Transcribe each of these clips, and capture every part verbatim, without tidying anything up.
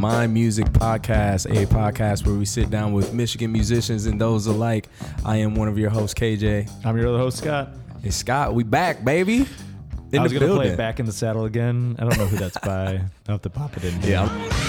Mind Music Podcast, a podcast where we sit down with Michigan musicians and those alike. I am one of your hosts, K J. I'm your other host, Scott. Hey, Scott, we back, baby. In I was going to play Back in the Saddle again. I don't know who that's by. I'll have to pop it in here. Yeah.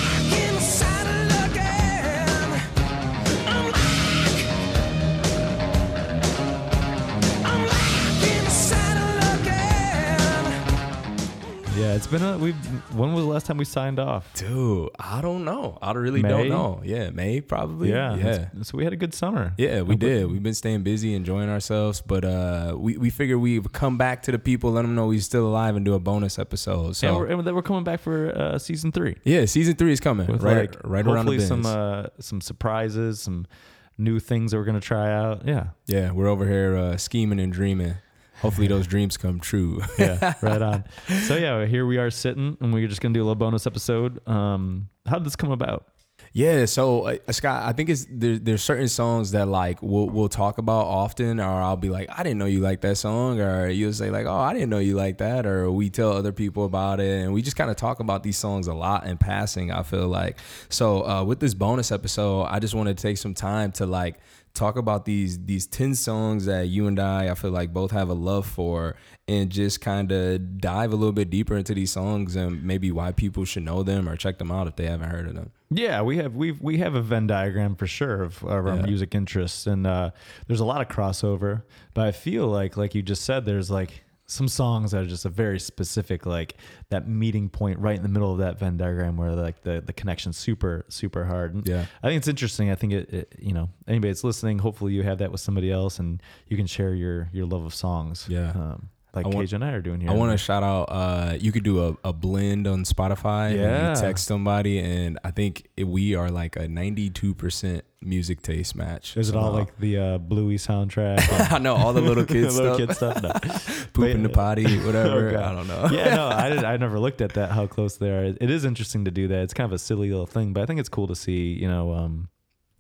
Yeah, it's been a we've when was the last time we signed off? Dude, I don't know. I really May? don't know. Yeah, May probably. Yeah. yeah. So we had a good summer. Yeah, we did. We've been staying busy, enjoying ourselves, but uh we, we figured we'd come back to the people, let them know we're still alive and do a bonus episode. So and we're, and we're coming back for uh, season three. Yeah, season three is coming. With right like, right around the bend. Hopefully some uh, some surprises, some new things that we're going to try out. Yeah. Yeah, we're over here uh, scheming and dreaming. Hopefully those dreams come true. Yeah, right on. So yeah, here we are sitting, and we're just gonna do a little bonus episode. Um, how did this come about? Yeah, so uh, Scott, I think it's there, there's certain songs that like we'll we'll talk about often, or I'll be like, I didn't know you liked that song, or you'll say like, oh, I didn't know you liked that, or we tell other people about it, and we just kind of talk about these songs a lot in passing. I feel like so uh, with this bonus episode, I just wanted to take some time to like. Talk about these these ten songs that you and I, I feel like both have a love for, and just kind of dive a little bit deeper into these songs and maybe why people should know them or check them out if they haven't heard of them. Yeah, we have we've we have a Venn diagram for sure of, of our yeah. music interests, and uh, there's a lot of crossover. But I feel like like you just said, there's like some songs that are just a very specific like that meeting point right in the middle of that Venn diagram where like the, the connection's super, super hard. And yeah. I think it's interesting. I think it, it, you know, anybody that's listening, hopefully you have that with somebody else and you can share your, your love of songs. Yeah. Um, like K J and I are doing here. I want to shout out, uh, you could do a, a blend on Spotify yeah. and you text somebody. And I think it, we are like a ninety-two percent music taste match. Is it all uh, like the uh, Bluey soundtrack? I know all the little kids the little stuff. Kid stuff no. Poop in the potty, whatever. Oh I don't know. yeah, no, I did, I never looked at that, how close they are. It, it is interesting to do that. It's kind of a silly little thing, but I think it's cool to see, you know, um,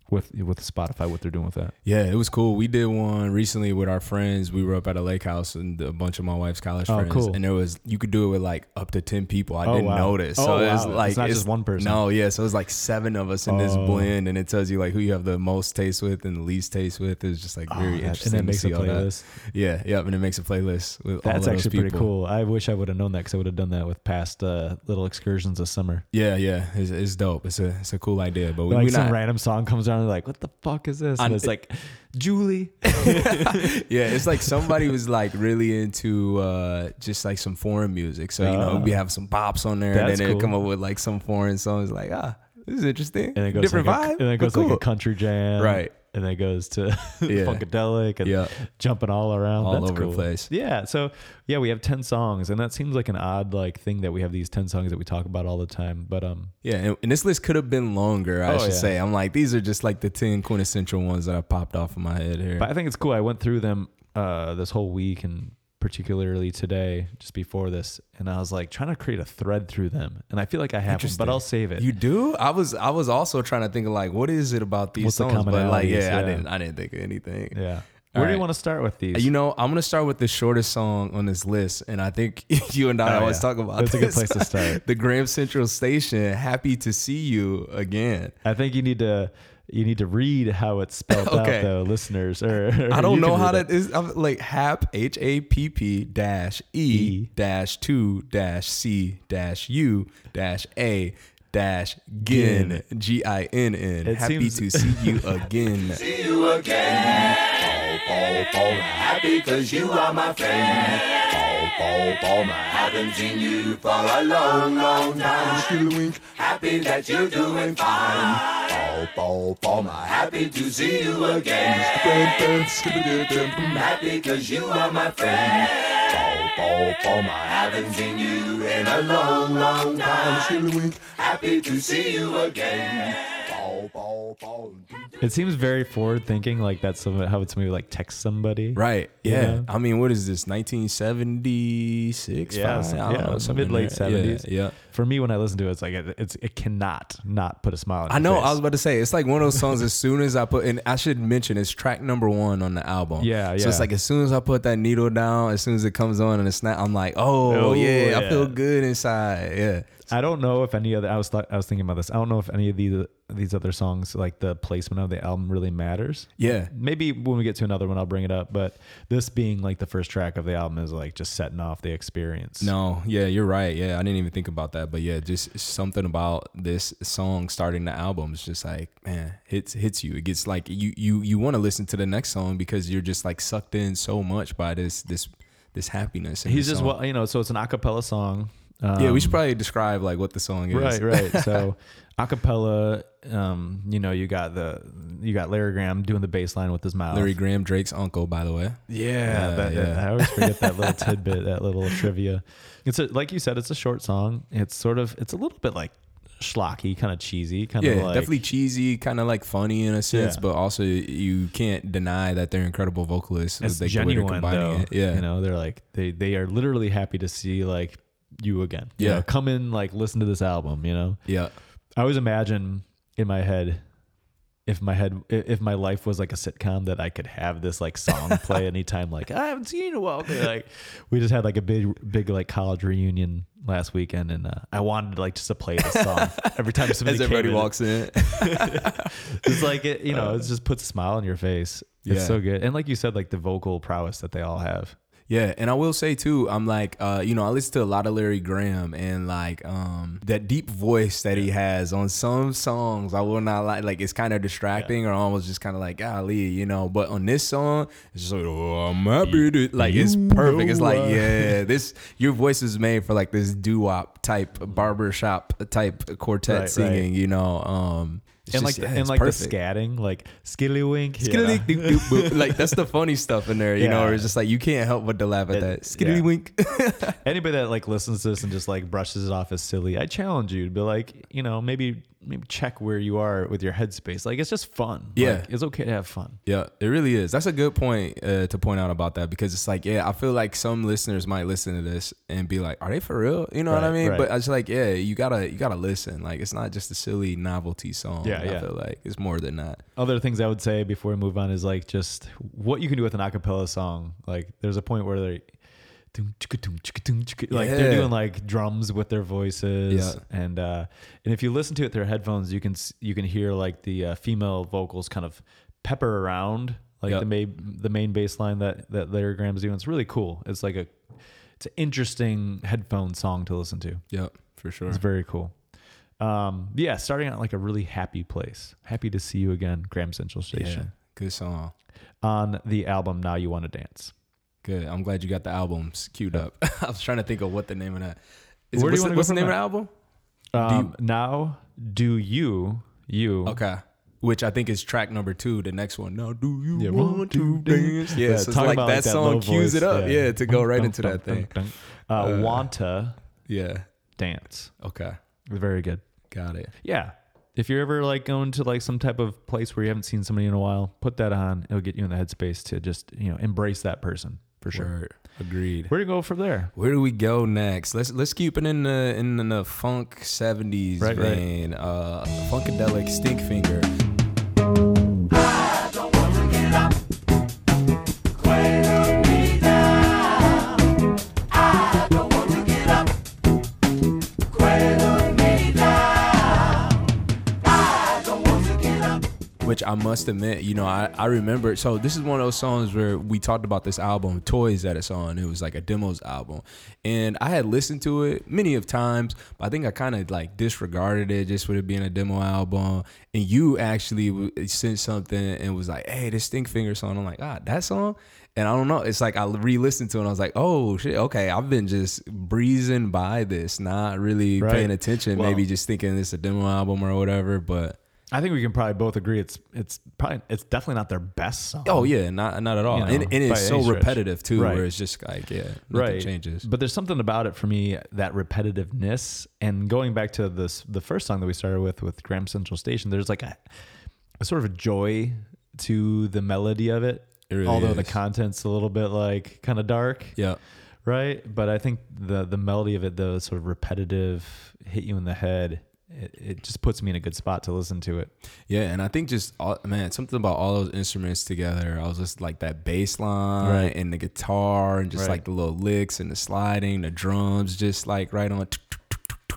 with with Spotify, what they're doing with that. Yeah, it was cool. We did one recently with our friends. We were up at a lake house and a bunch of my wife's college oh, friends. Cool. And there was, you could do it with like up to ten people. I oh, didn't wow. notice. Oh, so wow. it was like, it's not it's, just one person. No, yeah. So it was like seven of us in oh. this blend, and it tells you like who you have the most taste with and the least taste with. It's just like very oh, interesting. And it makes a playlist. Yeah, yeah. And it makes a playlist with That's all actually pretty cool. I wish I would have known that because I would have done that with past uh, little excursions this summer. Yeah, yeah. It's, it's dope. It's a it's a cool idea. But we, like we some not, random song comes out. Like, what the fuck is this? And it's like Julie. Yeah, it's like somebody was like really into uh just like some foreign music. So you uh, know, we have some pops on there, and then they cool. come up with like some foreign songs. Like, ah, this is interesting. And it goes different like vibe. A, and then it goes cool. like a country jam, right? And then it goes to yeah. Funkadelic and yeah. jumping all around, all That's over cool. the place. Yeah. So yeah, we have ten songs, and that seems like an odd like thing that we have these ten songs that we talk about all the time. But um, yeah, and, and this list could have been longer. I oh, should yeah. say. I'm like, these are just like the ten quintessential ones that I popped off of my head here. But I think it's cool. I went through them uh this whole week and particularly today, just before this, and I was like trying to create a thread through them, and I feel like I have them, but I'll save it. You do? I was I was also trying to think of like, what is it about these What's songs? The but like, yeah, yeah, I didn't I didn't think of anything. Yeah. Where All do you right. want to start with these? You know, I'm going to start with the shortest song on this list, and I think you and I oh, always yeah. talk about That's this. That's a good place to start. The Graham Central Station, Happy to See You Again. I think you need to you need to read how it's spelled okay. out, though, listeners. Or, or I don't know how that is. I'm like Hap, H A P P dash E dash two dash C dash U dash A dash Gin, G I N N. It Happy to see you again. See you again. Boom, boom, happy 'cause you are my friend. Boom, boom, boom, I haven't seen you for a long, long time. Happy that you're doing fine. Boom, boom, boom, I'm happy to see you again. Happy 'cause you are my friend. Boom, boom, boom, I haven't seen you in a long, long time. Happy to see you again. It seems very forward thinking, like that's how it's maybe like text somebody. Right. Yeah. You know? I mean, what is this? nineteen seventy-six? Yeah. Five, yeah. Know, mid late seventies. Yeah, yeah. For me, when I listen to it, it's like it, it's, it cannot not put a smile on I know. Face. I was about to say, it's like one of those songs as soon as I put, and I should mention it's track number one on the album. Yeah. Yeah. So it's like as soon as I put that needle down, as soon as it comes on and it's not, I'm like, oh, oh yeah, yeah, I feel good inside. Yeah. I don't know if any other. I was th- I was thinking about this. I don't know if any of these these other songs, like the placement of the album, really matters. Yeah. Maybe when we get to another one, I'll bring it up. But this being like the first track of the album is like just setting off the experience. No. Yeah, you're right. Yeah, I didn't even think about that. But yeah, just something about this song starting the album is just like, man, hits hits you. It gets like you you you want to listen to the next song because you're just like sucked in so much by this this this happiness. He's just well, you know. So it's an a cappella song. Um, yeah, we should probably describe like what the song is. Right, right. So, acapella, um, you know, you got the you got Larry Graham doing the bass line with his mouth. Larry Graham, Drake's uncle, by the way. Yeah, uh, that, yeah. That, I always forget that little tidbit, that little trivia. It's a, like you said, it's a short song. It's sort of, it's a little bit like schlocky, kind of cheesy, kind of yeah, like, definitely cheesy, kind of like funny in a sense, yeah. But also you can't deny that they're incredible vocalists. It's like genuine the way they're combining though. It. Yeah, you know, they're like they they are literally happy to see like. You again, yeah. You know, come in, like listen to this album, you know. Yeah, I always imagine in my head if my head if my life was like a sitcom that I could have this like song play anytime. Like I haven't seen you in a while. Like we just had like a big big like college reunion last weekend, and uh, I wanted like just to play this song every time somebody As everybody came in. Walks in. It's like it, you know, it just puts a smile on your face. Yeah. It's so good, and like you said, like the vocal prowess that they all have. Yeah, and I will say too, I'm like, uh, you know, I listen to a lot of Larry Graham, and like um, that deep voice that yeah. he has on some songs, I will not like, like it's kind of distracting yeah. or almost just kind of like, golly, you know. But on this song, it's just like, oh, I'm happy to, like it's perfect. It's like, yeah, this your voice is made for like this doo-wop type, barbershop type quartet right, singing, right. You know. Um, It's and just, like, yeah, and like perfect. The scatting, like skilly wink, skilly yeah. doop, doop, boop. Like that's the funny stuff in there, you yeah. know. Or it's just like you can't help but to laugh at it, that skilly yeah. wink. Anybody that like listens to this and just like brushes it off as silly, I challenge you to be like, you know, maybe maybe check where you are with your headspace. Like it's just fun. Yeah, like, it's okay to have fun. Yeah, it really is. That's a good point uh, to point out about that because it's like, yeah, I feel like some listeners might listen to this and be like, are they for real? You know right, what I mean? Right. But I was like, yeah, you gotta you gotta listen. Like it's not just a silly novelty song. Yeah. Yeah, I yeah. feel like it's more than that. Other things I would say before we move on is like just what you can do with an acapella song. Like there's a point where they like yeah. they're doing like drums with their voices, yeah. and uh, and if you listen to it through headphones, you can you can hear like the uh, female vocals kind of pepper around like yep. the main the main bass line that that Larry Graham's doing. It's really cool. It's like a it's an interesting headphone song to listen to. Yep, for sure. It's very cool. Um, yeah, starting out like a really happy place. Happy to see you again, Graham Central Station. Yeah, good song. On the album, Now You Want to Dance. Good. I'm glad you got the albums queued up. I was trying to think of what the name of that is. Where it, do what's you the, what's the name that? Of the album? Um, do you, now Do You, You. Okay. Which I think is track number two, the next one. Now do you yeah, want to dance? dance? Yeah, yeah so it's like that, that song cues voice, it up. Yeah, yeah to go dun, right dun, into dun, that dun, thing. Dun, dun. Uh, uh, want to yeah. dance. Okay. Very good. Got it. Yeah. If you're ever like going to like some type of place where you haven't seen somebody in a while, put that on. It'll get you in the headspace to just, you know, embrace that person for sure. Word. Agreed. Where do you go from there? Where do we go next? Let's let's keep it in the in the funk seventies right, vein. Right. Uh Funkadelic Stink Finger. Which I must admit, you know, I, I remember. So this is one of those songs where we talked about this album, Toys, that it's on. It was like a demos album. And I had listened to it many of times, but I think I kind of like disregarded it just with it being a demo album. And you actually sent something and was like, hey, this Stink Finger song. I'm like, ah, that song? And I don't know. It's like I re-listened to it and I was like, oh, shit, okay. I've been just breezing by this, not really right. paying attention, well, maybe just thinking it's a demo album or whatever, but... I think we can probably both agree it's it's probably it's definitely not their best song. Oh yeah, not not at all. You know, and, and it's so repetitive too, right. where it's just like yeah, nothing right. changes. But there's something about it for me, that repetitiveness. And going back to this the first song that we started with with Graham Central Station, there's like a, a sort of a joy to the melody of it. It really although is. The content's a little bit like kind of dark. Yeah. Right? But I think the the melody of it though is sort of repetitive, hit you in the head. It, it just puts me in a good spot to listen to it. Yeah, and I think just, all, man, something about all those instruments together. I was just like that bass line right. and the guitar and just right. like the little licks and the sliding, the drums, just like right on.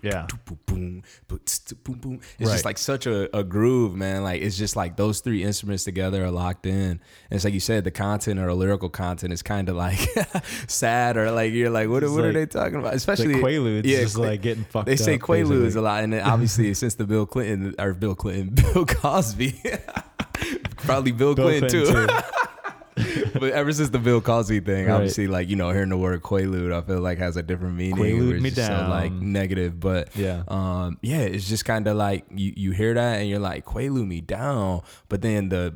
Yeah. It's just like such a, a groove, man. Like it's just like those three instruments together are locked in. And it's like you said, the content or lyrical content is kind of like sad or like you're like, what, what like, are they talking about? Especially the Quaaludes, yeah, is like getting fucked. They say up, Quaaludes basically. A lot, and then obviously since the Bill Clinton or Bill Clinton, Bill Cosby, probably Bill, Bill Clinton, Clinton too. too. But ever since the Bill Cosby thing, right. Obviously, like, you know, hearing the word Quaalude, I feel like has a different meaning. Quaalude me down. So, like, negative. But, yeah, um, yeah it's just kind of like you, you hear that and you're like, Quaalude me down. But then the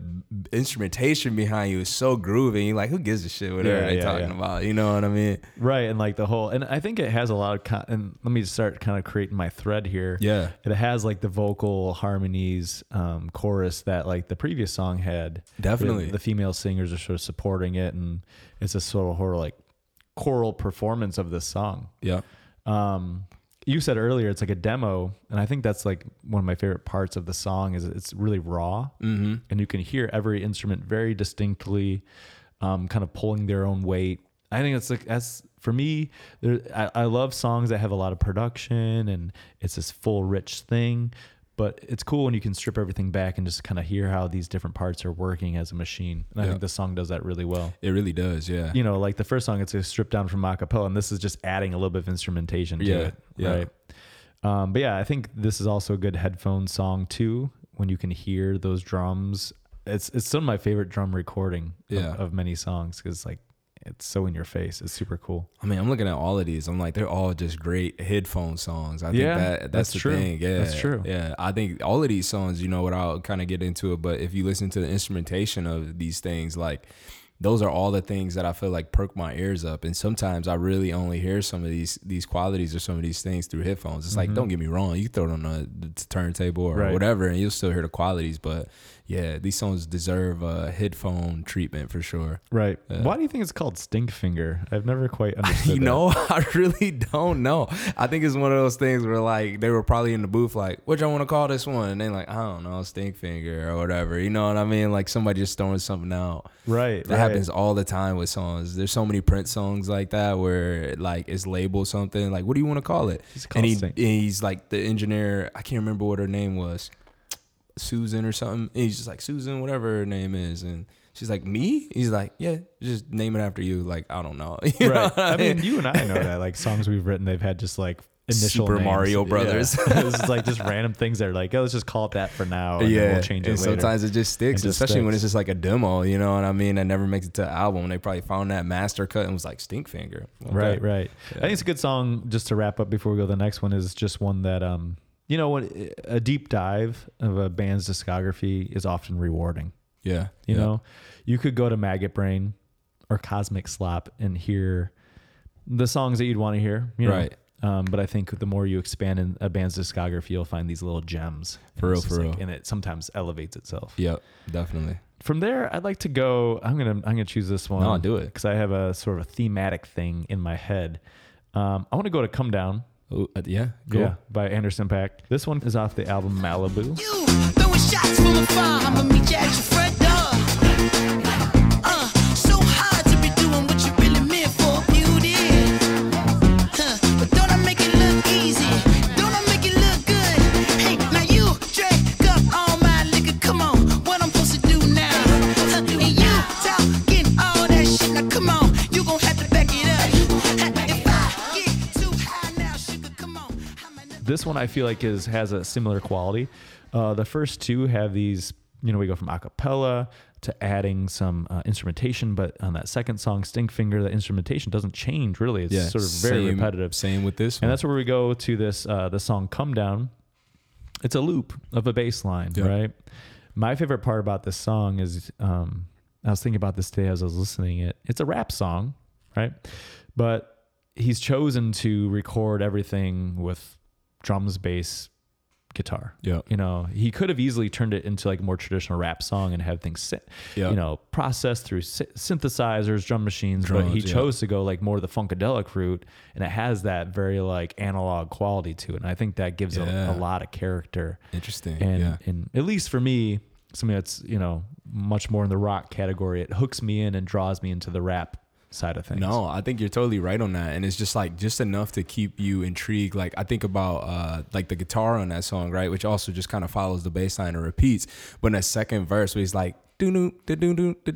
instrumentation behind you is so groovy. You're like, who gives a shit? Whatever yeah, they're yeah, talking yeah. about. You know what I mean? Right. And, like, the whole... And I think it has a lot of... Con- and let me start kind of creating my thread here. Yeah. It has, like, the vocal harmonies, um, chorus that, like, the previous song had. Definitely. The, the female singers are sort of supporting it, and it's a sort of horror, like choral performance of this song. Yeah. Um, you said earlier it's like a demo, and I think that's like one of my favorite parts of the song is it's really raw, mm-hmm. and you can hear every instrument very distinctly, um, kind of pulling their own weight. I think it's like that's for me. There, I, I love songs that have a lot of production, and it's this full, rich thing. But it's cool when you can strip everything back and just kind of hear how these different parts are working as a machine. And I yeah. think the song does that really well. It really does, yeah. You know, like the first song, it's a stripped down from a cappella, and this is just adding a little bit of instrumentation to yeah. it, yeah. right? Um, but yeah, I think this is also a good headphone song too, when you can hear those drums. It's it's some of my favorite drum recording yeah. of, of many songs, because like, it's so in your face. It's super cool. I mean, I'm looking at all of these. I'm like, they're all just great headphone songs. I yeah, think that that's, that's the true. thing. Yeah, that's true. Yeah, I think all of these songs, you know, without kind of get into it, but if you listen to the instrumentation of these things, like those are all the things that I feel like perk my ears up. And sometimes I really only hear some of these these qualities or some of these things through headphones. It's mm-hmm. like, don't get me wrong. You throw it on a turntable or right. whatever, and you'll still hear the qualities. But yeah, these songs deserve a headphone treatment for sure. Right. Yeah. Why do you think it's called Stink Finger? I've never quite understood. You know, that. I really don't know. I think it's one of those things where like they were probably in the booth like, what y'all want to call this one? And they're like, I don't know, Stink Finger or whatever. You know what I mean? Like somebody just throwing something out. Right. That right. happens all the time with songs. There's so many Prince songs like that where like it's labeled something. Like, what do you want to call it? It's called and, he, Stink. and he's like the engineer. I can't remember what her name was. Susan or something, and he's just like, Susan, whatever her name is, and she's like, me? He's like, yeah, just name it after you. Like, I don't know. You right. know I mean? mean, you and I know that. Like songs we've written, they've had just like initial Super names. Mario Brothers. Yeah. It's like just random things that are like, oh, let's just call it that for now. And yeah. Then we'll change it and later. Sometimes it just sticks, it just especially sticks. When it's just like a demo. You know what I mean? That never makes it to an album. They probably found that master cut and was like, Stink Finger. Okay. Right. Right. Yeah. I think it's a good song. Just to wrap up before we go to the next one is just one that um. You know what? A deep dive of a band's discography is often rewarding. Yeah. You yeah. know, you could go to Maggot Brain or Cosmic Slop and hear the songs that you'd want to hear. You know? Right. Um, but I think the more you expand in a band's discography, you'll find these little gems. For real, for like, real. And it sometimes elevates itself. Yep, definitely. From there, I'd like to go. I'm gonna. I'm gonna choose this one. No, do it. Because I have a sort of a thematic thing in my head. Um, I want to go to Come Down. Ooh, uh, yeah, cool. Yeah, by Anderson .Paak. This one is off the album Malibu. You throwing shots from afar, I'ma meet you at your front door. Uh, so hard to be doing what you really meant for, you did. Huh, but don't I make it look easy? Don't I make it look good? Hey, now you drink up all my liquor. Come on, what I'm supposed to do now? Huh, and you talking all that shit. Now come on, you gon' have to back it up. If I get too high now. This one I feel like is has a similar quality. Uh, the first two have these, you know, we go from a cappella to adding some uh, instrumentation, but on that second song, Stink Finger, the instrumentation doesn't change really. It's yeah, sort of very same, repetitive. Same with this one. And that's where we go to this, uh, the song Come Down. It's a loop of a bass line, yeah. right? My favorite part about this song is, um, I was thinking about this today as I was listening to it. It's a rap song, right? But he's chosen to record everything with drums, bass, guitar. Yeah, you know, he could have easily turned it into like a more traditional rap song and have things, yeah. you know, processed through synthesizers, drum machines. Drums, but he yeah. chose to go like more the Funkadelic route, and it has that very like analog quality to it. And I think that gives yeah. a, a lot of character. Interesting. And, yeah. and at least for me, something that's, you know, much more in the rock category, it hooks me in and draws me into the rap side of things. No, I think you're totally right on that. And it's just like just enough to keep you intrigued. Like I think about uh, like the guitar on that song, right? Which also just kind of follows the bass line and repeats. But in that second verse where he's like, yeah, yeah.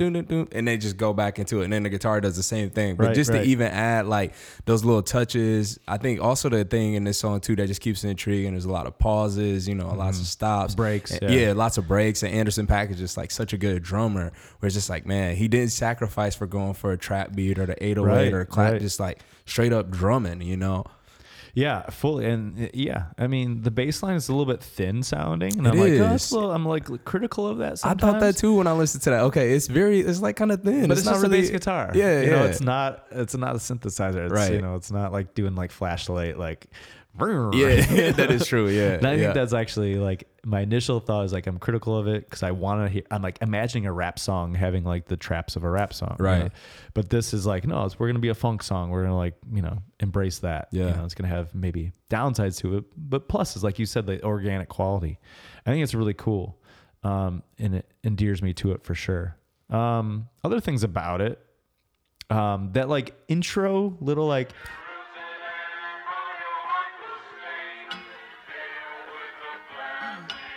And they just go back into it. And then the guitar does the same thing. But right, just right. to even add like those little touches. I think also the thing in this song too that just keeps it intriguing. There's a lot of pauses, you know, mm-hmm. lots of stops. Breaks. And, yeah. yeah, lots of breaks. And Anderson .Paak is just like such a good drummer where it's just like, man, he didn't sacrifice for going for a trap beat or the eight oh eight right, or clap, right. just like straight up drumming, you know. Yeah, fully. And yeah, I mean, the bass line is a little bit thin sounding. And it I'm like, oh, that's a little, I'm like critical of that sometimes. I thought that too when I listened to that. Okay, it's very, it's like kind of thin. But it's, it's not just really, a bass guitar. Yeah, you yeah. know, it's not, it's not a synthesizer. It's, right. You know, it's not like doing like Flashlight, like. Yeah, that is true. Yeah. And I yeah. think that's actually like my initial thought is like, I'm critical of it because I want to hear, I'm like imagining a rap song having like the traps of a rap song. Right. You know? But this is like, no, it's, we're going to be a funk song. We're going to like, you know, embrace that. Yeah. You know, it's going to have maybe downsides to it, but plus is like you said, the organic quality. I think it's really cool. Um, and it endears me to it for sure. Um, other things about it, um, that like intro little like,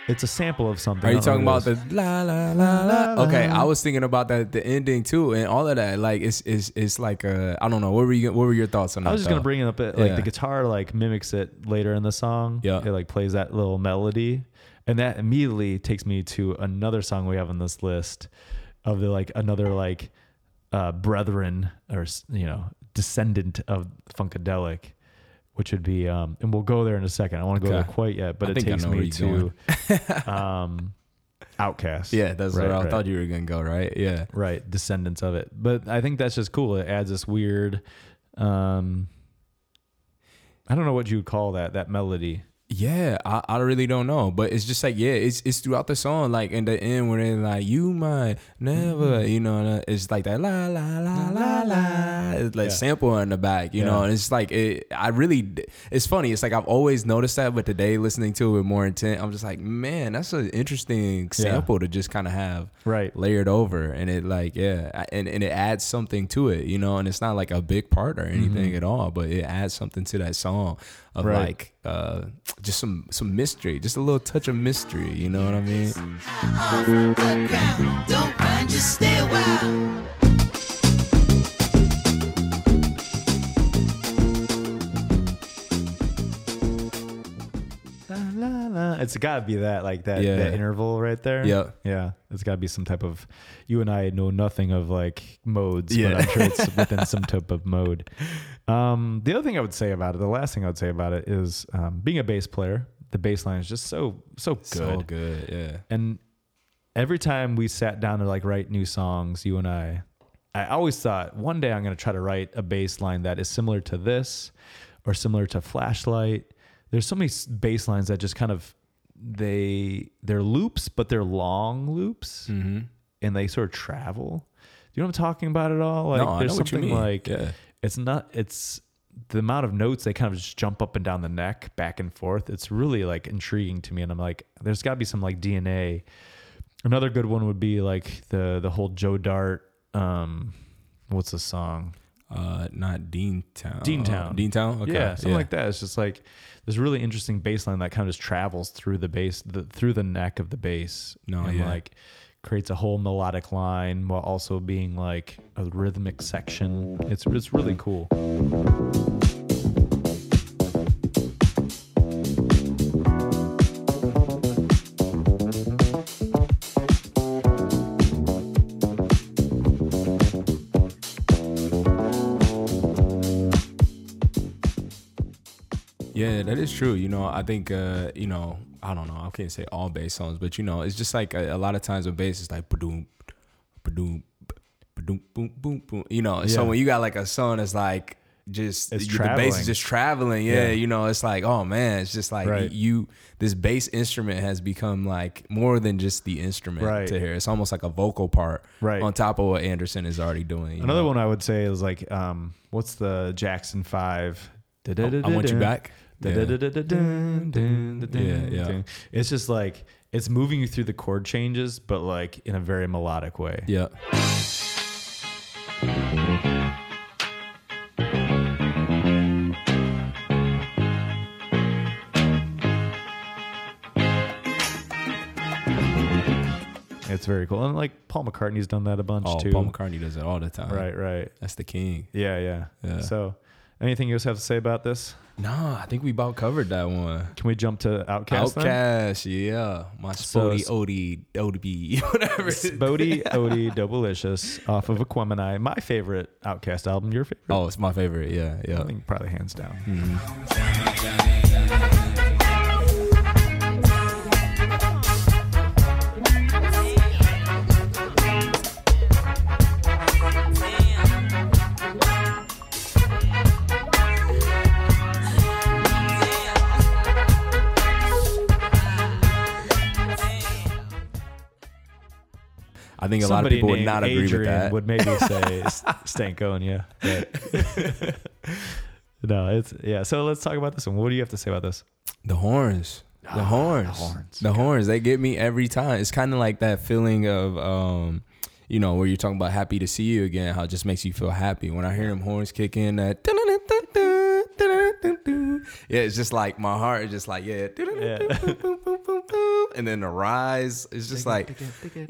it's a sample of something. Are you talking about the la, la, la, la, la? Okay, I was thinking about that, the ending too, and all of that. Like it's it's it's like a, I don't know. What were you? What were your thoughts on that? I was just though? gonna bring it up. Like yeah. the guitar like mimics it later in the song. Yeah, it like plays that little melody, and that immediately takes me to another song we have on this list, of the like another like, uh, brethren or you know descendant of Funkadelic. Which would be, um, and we'll go there in a second. I don't want to go okay. there quite yet, but I it takes me to um, Outkast. Yeah, that's right, where I right. thought you were going to go, right? Yeah. Right, descendants of it. But I think that's just cool. It adds this weird, um, I don't know what you would call that, that melody. Yeah, I, I really don't know, but it's just like yeah, it's it's throughout the song, like in the end where they're like you might never, you know, it's like that la la la la la, it's like yeah. sample in the back, you yeah. know, and it's like it. I really, it's funny. It's like I've always noticed that, but today listening to it with more intent, I'm just like, man, that's an interesting sample yeah. to just kind of have right layered over, and it like yeah, and and it adds something to it, you know, and it's not like a big part or anything mm-hmm. at all, but it adds something to that song. Of right. like uh, just some some mystery, just a little touch of mystery, you know what I mean? It's gotta be that like that, yeah. that interval right there. Yeah, yeah. It's gotta be some type of. You and I know nothing of like modes, yeah. but I'm sure it's within some type of mode. Um, the other thing I would say about it, the last thing I would say about it is um, being a bass player, the bass line is just so, so good. So good, yeah. And every time we sat down to like write new songs, you and I, I always thought one day I'm going to try to write a bass line that is similar to this or similar to Flashlight. There's so many bass lines that just kind of, they, they're loops, but they're long loops mm-hmm. and they sort of travel. Do you know what I'm talking about at all? Like, no, there's I know something what you mean. Like, yeah. It's not, it's the amount of notes they kind of just jump up and down the neck, back and forth. It's really like intriguing to me. And I'm like, there's gotta be some like D N A. Another good one would be like the, the whole Joe Dart. Um, what's the song? Uh, not Deantown. Deantown. Deantown. Okay. Yeah. Something yeah. like that. It's just like, there's really interesting bass line that kind of just travels through the bass, the, through the neck of the bass. No, and yeah. like creates a whole melodic line while also being like a rhythmic section. It's it's really cool. Yeah, that is true. You know, I think, uh, you know, I don't know. I can't say all bass songs, but, you know, it's just like a, a lot of times with bass, it's like, ba-doom, ba-doom, ba-doom, boom, boom, boom. You know, yeah. so when you got like a song that's like just it's you, the bass is just traveling. Yeah, yeah, you know, it's like, oh, man, it's just like right. you this bass instrument has become like more than just the instrument right. to hear. It's almost like a vocal part right. on top of what Anderson is already doing. Another know? one I would say is like, um, what's the Jackson five? Oh, I Want You Back. Yeah. Yeah, yeah. It's just like it's moving you through the chord changes, but like in a very melodic way. Yeah. It's very cool. And like Paul McCartney's done that a bunch oh, too. Paul McCartney does it all the time. Right, right. That's the king. Yeah, yeah. yeah. So anything you guys have to say about this? No, I think we about covered that one. Can we jump to Outkast? Outkast, yeah. My Spody so, Odie, Odie, whatever. Spody Odie, Dobalicious off of Aquemini. My favorite Outkast album. Your favorite? Oh, it's my favorite. Yeah, yeah. I think probably hands down. Mm-hmm. I think a Somebody lot of people would not Adrian agree with that. Would maybe say Stanko and yeah. But no, it's yeah. So let's talk about this one. What do you have to say about this? The horns, the oh, horns, the horns. The okay. horns. They get me every time. It's kind of like that feeling of, um, you know, where you're talking about happy to see you again. How it just makes you feel happy when I hear them horns kick in. That yeah, it's just like my heart is just like yeah. yeah. And then the rise, it's just like,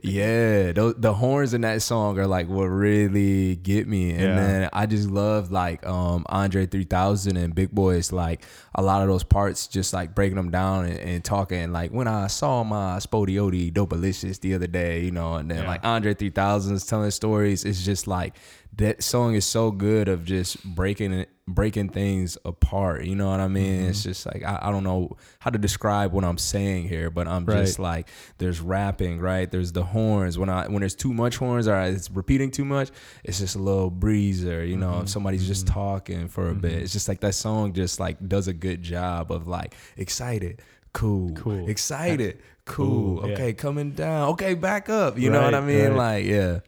yeah, the, the horns in that song are like what really get me. And yeah. then I just love like um, Andre three thousand and Big Boy's like a lot of those parts, just like breaking them down and, and talking. Like when I saw my Spody Odie Dobalicious the other day, you know, and then yeah. like Andre three thousand's telling stories. It's just like that song is so good of just breaking it. breaking things apart, you know what I mean? Mm-hmm. It's just like I, I don't know how to describe what I'm saying here, but I'm right. just like there's rapping, right? There's the horns. When I when there's too much horns or it's repeating too much, it's just a little breezer, you know. Mm-hmm. If somebody's mm-hmm. just talking for a mm-hmm. bit, it's just like that song just like does a good job of like excited, cool, cool, excited, cool. cool. Okay, yeah. coming down. Okay, back up. You right, know what I mean? Right. Like yeah,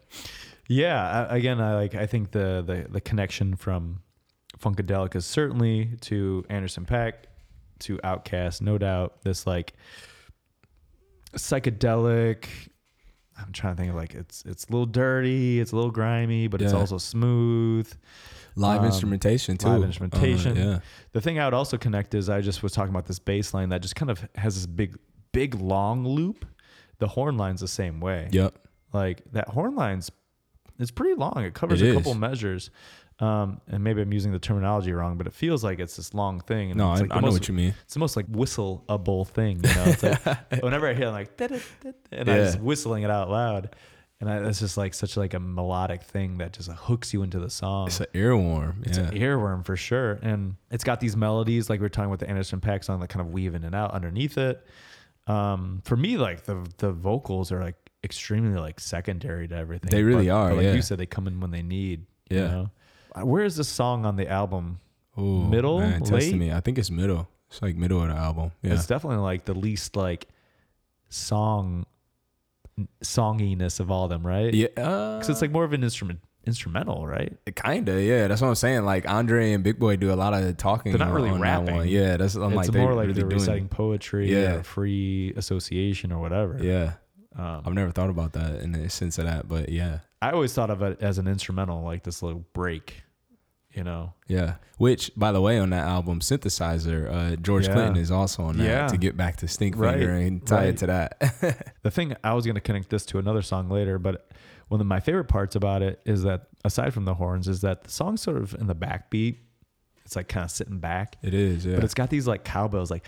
yeah. I, again, I like I think the the the connection from Funkadelic is certainly to Anderson .Paak, to Outkast, no doubt. This like psychedelic, I'm trying to think of like it's it's a little dirty, it's a little grimy, but yeah. it's also smooth. Live um, instrumentation too. Live instrumentation. Uh, yeah. The thing I would also connect is I just was talking about this bass line that just kind of has this big big long loop. The horn line's the same way. Yep. Like that horn line's it's pretty long. It covers it a is. couple measures. Um, and maybe I'm using the terminology wrong, but it feels like it's this long thing. And no, it's like I, I most, know what you mean. It's the most like whistle-able thing. You know? It's like whenever I hear it, I'm like, da, da, da, and yeah. I'm just whistling it out loud. And I, that's just like such like a melodic thing that just like hooks you into the song. It's an earworm. It's yeah. an earworm for sure. And it's got these melodies like we were talking with the Anderson .Paak song that kind of weave in and out underneath it. Um, for me, like the, the vocals are like extremely like secondary to everything. They really but, are. But like yeah. you said, they come in when they need. Yeah. You know? Where is the song on the album? Ooh, middle, man, late? Me. I think it's middle. It's like middle of the album. Yeah. It's definitely like the least like song songiness of all of them, right? Yeah, because uh, it's like more of an instrument instrumental, right? Kinda, yeah. That's what I'm saying. Like Andre and Big Boy do a lot of talking. They're not really on rapping. That one. Yeah, that's I'm it's like more like really they're doing reciting poetry, yeah, or free association or whatever. Yeah, um, I've never thought about that in the sense of that, but yeah. I always thought of it as an instrumental, like this little break, you know? Yeah. Which, by the way, on that album, Synthesizer, uh, George yeah. Clinton is also on that yeah. to get back to Stinkfinger right. and tie right. it to that. The thing, I was going to connect this to another song later, but one of my favorite parts about it is that, aside from the horns, is that the song's sort of in the backbeat. It's like kind of sitting back. It is, yeah. But it's got these like cowbells, like...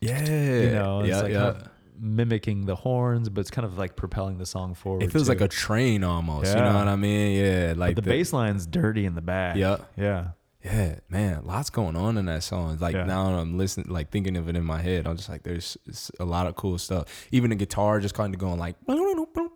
Yeah. You know, it's like... yeah. mimicking the horns, but it's kind of like propelling the song forward. It feels too. Like a train almost, yeah. you know what I mean? Yeah, like but the, the bass line's dirty in the back. Yeah, yeah, yeah, man. Lots going on in that song. Like yeah. now I'm listening, like thinking of it in my head. I'm just like, there's a lot of cool stuff. Even the guitar just kind of going like,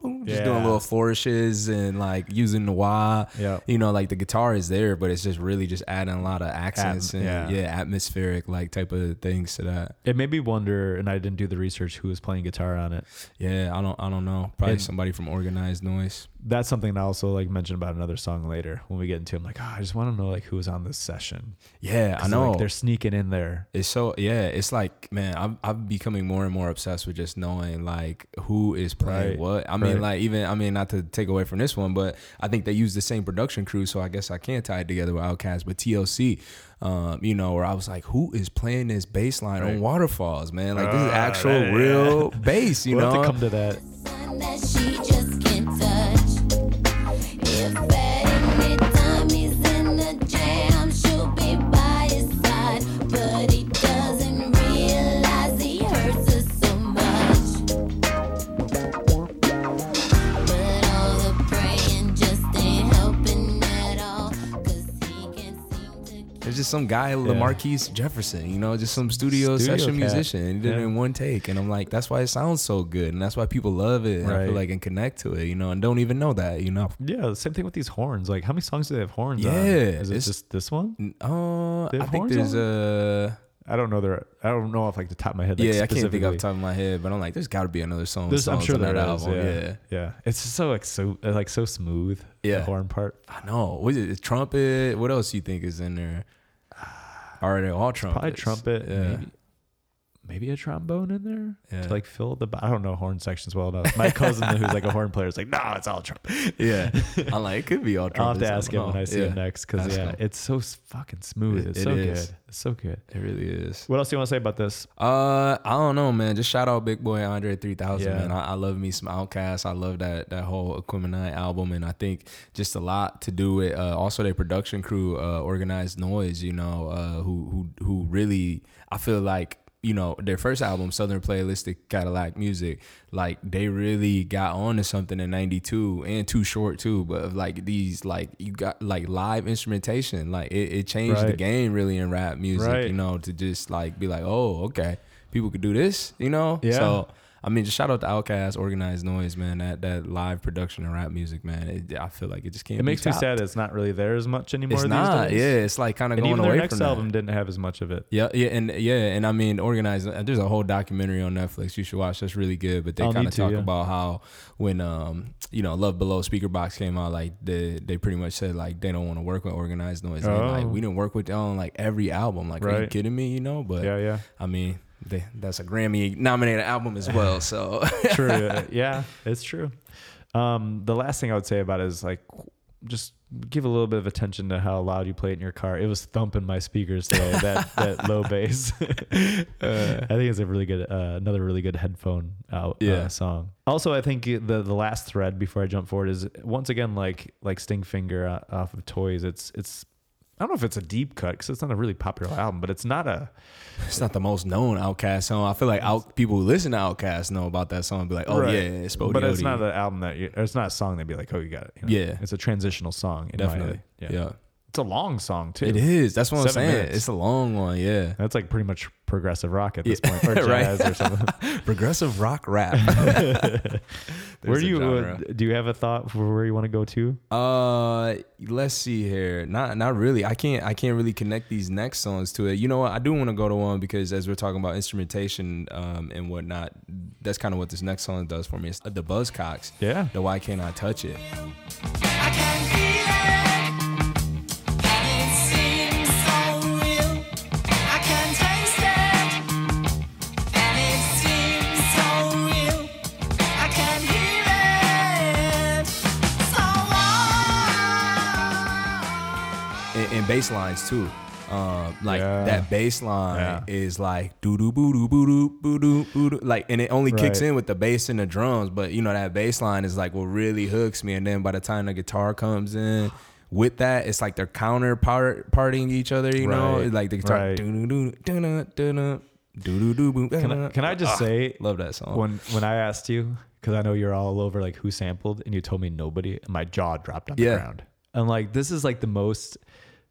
boom, just yeah. doing little flourishes and like using the wah. Yep. You know, like the guitar is there, but it's just really just adding a lot of accents At- and yeah. yeah, atmospheric like type of things to that. It made me wonder, and I didn't do the research, who was playing guitar on it. Yeah, I don't, I don't know. Probably and somebody from Organized Noize. That's something I also like mentioned about another song later when we get into it. I'm like, oh, I just want to know like who was on this session. Yeah, I know. Like, they're sneaking in there. It's so, yeah, it's like, man, I'm, I'm becoming more and more obsessed with just knowing like who is playing right. what. I right. mean, like even, I mean, not to take away from this one, but I think they use the same production crew. So I guess I can tie it together with Outkast, but T L C. Um, you know, where I was like, who is playing this bass line right. on Waterfalls, man? Like, uh, this is actual yeah, yeah. real bass, you we'll know? Have to come to that. Just some guy, yeah. Lamarquise Jefferson, you know, just some studio, studio session cat. musician. He did yeah. it in one take, and I'm like, that's why it sounds so good, and that's why people love it, and right. I feel like and connect to it, you know, and don't even know that, you know. Yeah, the same thing with these horns. Like, how many songs do they have horns yeah, on? Yeah, is it just this one? Uh, I think there's a. Uh, I don't know. There, I don't know off like the top of my head. Like, yeah, I can't think off the top of my head, but I'm like, there's got to be another song. I'm sure there is. Yeah. yeah, yeah. It's just so like so like so smooth. Yeah, the horn part. I know. What is it? Trumpet. What else do you think is in there? Are they all trumpets? Probably trumpet. Yeah. Maybe, maybe a trombone in there yeah. to like fill the. I don't know horn sections well enough. My cousin who's like a horn player is like, no, it's all trumpet. Yeah, I like it could be all trumpet. I'll have to ask him when I see yeah. him next because yeah, cool. it's so fucking smooth. It, it's it so is. good. It's so good. It really is. What else do you want to say about this? Uh, I don't know, man. Just shout out Big Boy Andre three thousand, yeah. man. I, I love me some Outkast. I love that that whole Aquemini album, and I think just a lot to do with uh, also their production crew, uh, Organized Noize. You know, uh, who who who really I feel like. You know, their first album, Southern Playalistic Cadillac Music, like they really got on to something in ninety-two and Too Short too. But like these, like you got like live instrumentation, like it, it changed right. the game really in rap music, right. you know, to just like be like, oh, okay, people could do this, you know? Yeah. So, I mean, just shout out to Outkast, Organized Noize, man. That that live production and rap music, man. It, I feel like it just can't. It be makes topped. me sad that it's not really there as much anymore. It's these not. Days. Yeah, it's like kind of going away from that. Even their next album didn't have as much of it. Yeah, yeah, and yeah, and I mean, Organized. There's a whole documentary on Netflix you should watch. That's really good. But they kind of talk yeah. about how when um you know Love Below, Speaker Box came out, like they they pretty much said like they don't want to work with Organized Noize. Oh. And, like we didn't work with them on like every album. Like right. are you kidding me? You know? But yeah, yeah. I mean. They, that's a Grammy nominated album as well, so true. Yeah, it's true. Um the last thing I would say about it is like just give a little bit of attention to how loud you play it in your car. It was thumping my speakers today, that that low bass. uh, I think it's a really good uh, another really good headphone out yeah. uh, song. Also, I think the the last thread before I jump forward is once again like like Stingfinger off of Toys. It's it's I don't know if it's a deep cut because it's not a really popular album, but it's not a... It's not the most known Outkast song. I feel like out, people who listen to Outkast know about that song and be like, oh, right. yeah, it's Spodiote. But it's not an album that... You, it's not a song they'd be like, oh, you got it. You know? Yeah. It's a transitional song. In Definitely. My, yeah. yeah. It's a long song, too. It is. That's what Seven I'm saying. Minutes. It's a long one, yeah. That's like pretty much progressive rock at this yeah. point. Or jazz right? or something. Progressive rock rap. Where do you uh, do you have a thought for where you want to go to? Uh, let's see here. Not not really. I can't I can't really connect these next songs to it. You know what? I do want to go to one because as we're talking about instrumentation um, and whatnot, that's kind of what this next song does for me. It's the Buzzcocks. Yeah. The Why Can't I Touch It? I can't feel it. Bass lines too, um, like yeah. that bass line yeah. is like doo doo boo doo boo doo boo doo boo doo, like, and it only right. kicks in with the bass and the drums. But you know that bass line is like what really hooks me. And then by the time the guitar comes in with that, it's like they're counter parting each other. You right. know, it's like the guitar. Right. Doo doo doo doo doo doo boo. Can I, can I just ah, say, love that song. When when I asked you, because I know you're all over like who sampled, and you told me nobody, and my jaw dropped on yeah. the ground. I'm like, this is like the most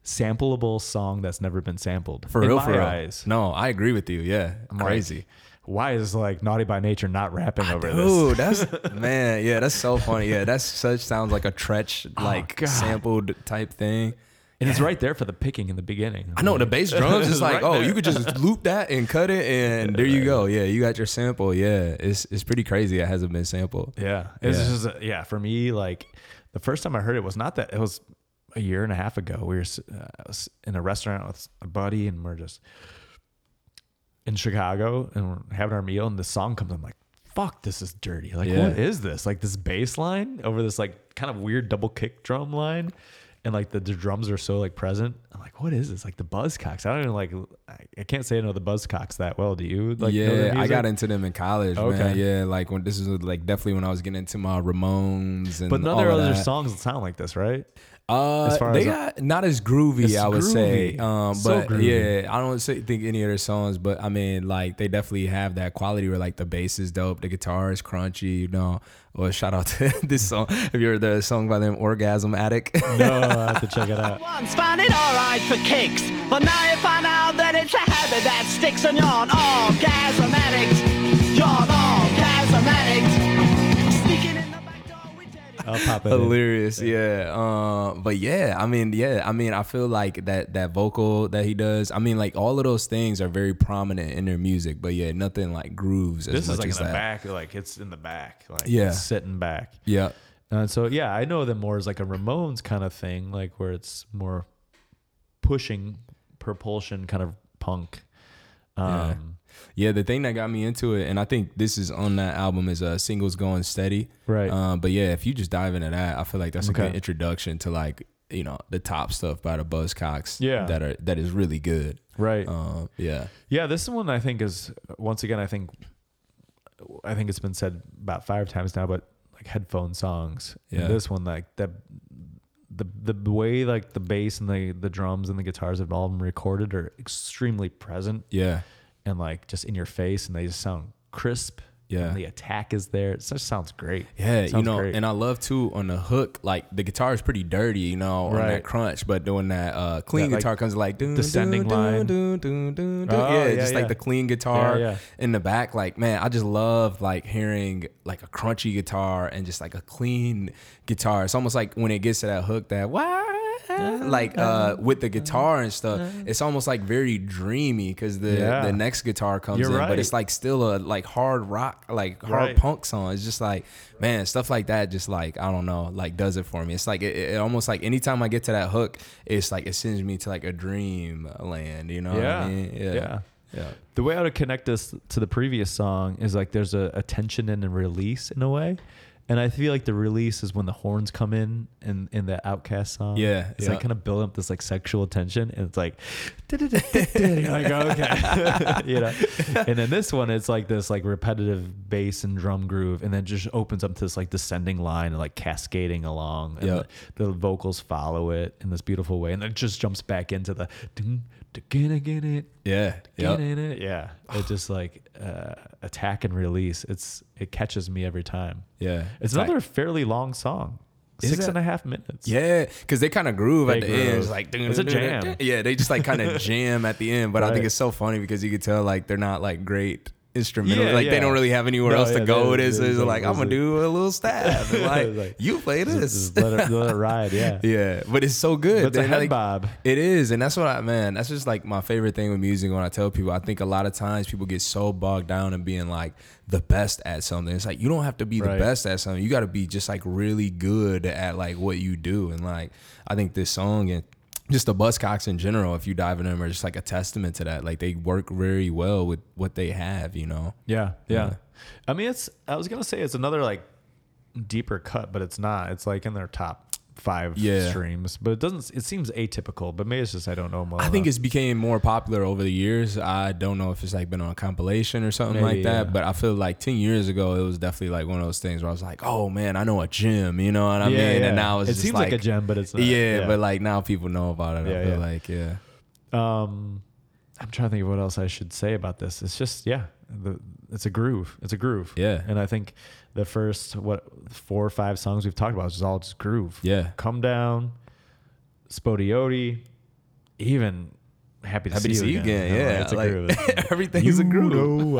sampleable song that's never been sampled for in real my for eyes. No, I agree with you. Yeah, I'm crazy. Like, why is like Naughty by Nature not rapping over Dude, this? Dude, that's man, yeah, that's so funny. Yeah, that's such sounds like a Tretch like oh, sampled type thing. And yeah. it's right there for the picking in the beginning. I know, like, the bass drums is like, right oh, there. You could just loop that and cut it, and there you go. Yeah, you got your sample. Yeah, it's it's pretty crazy it hasn't been sampled. Yeah, it's yeah. just, yeah, for me, like, the first time I heard it was not that, it was a year and a half ago. We were uh, in a restaurant with a buddy, and we're just in Chicago, and we're having our meal, and the song comes, I'm like, fuck, this is dirty. Like, yeah. what is this? Like, this bass line over this, like, kind of weird double kick drum line. And like the, the drums are so like present. I'm like, what is this? Like the Buzzcocks. I don't even like. I can't say I know the Buzzcocks that well. Do you? Like, yeah, know their music? I got into them in college. Okay. Man. Yeah, like when this is like definitely when I was getting into my Ramones and. But none of their other that. songs that sound like this, right? Uh, as far they as got I'm, not as groovy, I would groovy. say. Um, so but groovy. yeah, I don't say, think any of their songs. But I mean, like they definitely have that quality where like the bass is dope, the guitar is crunchy, you know. Well, shout out to this song. Have you heard the song by them, Orgasm Attic? No, I have to check it out. Once found it all right for kicks, but now you find out that it's a habit that sticks, and you're an orgasm addict. You're an orgasm addict. Sneaking in the back door with daddy. I'll pop it. Hilarious, in. yeah. Um, but yeah, I mean, yeah, I mean, I feel like that that vocal that he does. I mean, like all of those things are very prominent in their music. But yeah, nothing like grooves. As this much is like as in that. the back, like it's in the back, like yeah. it's sitting back. Yeah. Uh, so yeah, I know them more as like a Ramones kind of thing, like where it's more pushing propulsion kind of punk. Um, yeah. yeah, the thing that got me into it, and I think this is on that album, is uh, Singles Going Steady. Right. Um, but yeah, if you just dive into that, I feel like that's okay. a good introduction to like, you know, the top stuff by the Buzzcocks. Yeah. That are that is really good. Right. Um, yeah. Yeah, this one I think is once again I think I think it's been said about five times now, but. Like headphone songs. Yeah. And this one, like that, the the way like the bass and the the drums and the guitars have all been recorded are extremely present. Yeah, and like just in your face, and they just sound crisp. Yeah, and the attack is there. It just sounds great. Yeah, sounds you know, great. And I love too on the hook. Like the guitar is pretty dirty, you know, right. on that crunch. But doing that uh, clean yeah, guitar like comes like descending line. Dun, dun, dun, dun. Oh, yeah, yeah, just yeah. like the clean guitar yeah, yeah. in the back. Like man, I just love like hearing like a crunchy guitar and just like a clean guitar. It's almost like when it gets to that hook, that wow. like uh with the guitar and stuff, it's almost like very dreamy because the yeah. the next guitar comes You're in right. but it's like still a like hard rock like hard right. punk song. It's just like man, stuff like that just like I don't know, like does it for me. It's like it, it almost like anytime I get to that hook, it's like it sends me to like a dream land, you know yeah. what I mean? yeah yeah yeah The way I would connect this to the previous song is like there's a, a tension and a release in a way. And I feel like the release is when the horns come in in, in the Outkast song. Yeah. It's yeah. like kind of building up this like sexual tension. And it's like, you're like, okay. you know? And then this one, it's like this like repetitive bass and drum groove. And then just opens up to this like descending line and like cascading along. And yep. the, the vocals follow it in this beautiful way. And then it just jumps back into the, it. yeah. Yep. It. Yeah. It just like uh, attack and release. It's, it catches me every time. Yeah. It's like, another fairly long song. Is Six that, and a half minutes. Yeah, because they kind of groove they at the groove. end. It's like it's a jam. Yeah, they just like kind of jam at the end. But right. I think it's so funny because you could tell like they're not like great instrumental. Yeah, like yeah. they don't really have anywhere no, else yeah, to go with this. It's like I'm gonna do a little stab. Like, like you play this. Just, just let, it, let it ride. Yeah. yeah, but it's so good. But it's they're a head like, bob. It is, and that's what I man. That's just like my favorite thing with music. When I tell people, I think a lot of times people get so bogged down in being like the best at something. It's like you don't have to be right. the best at something. You got to be just like really good at like what you do. And like I think this song and just the Buzzcocks in general, if you dive in them, are just like a testament to that. Like they work very well with what they have, you know? Yeah, yeah. yeah. I mean, it's, I was going to say it's another like deeper cut, but it's not. It's like in their top five yeah. streams, but it doesn't, it seems atypical, but maybe it's just, I don't know. Well I enough. think it's became more popular over the years. I don't know if it's like been on a compilation or something maybe, like that, yeah. but I feel like ten years ago, it was definitely like one of those things where I was like, oh man, I know a gem, you know what I yeah, mean? Yeah. And now it's it just seems like, like a gem, but it's not. Yeah, yeah. But like now people know about it. Yeah, I feel yeah. like, yeah. Um, I'm trying to think of what else I should say about this. It's just, yeah, the, it's a groove. It's a groove. Yeah. And I think the first, what, four or five songs we've talked about is all just groove. Yeah. Come Down, Spodiote, even happy to happy see, to you, see again. you again. Yeah, it's a like, groove. Everything's a groove.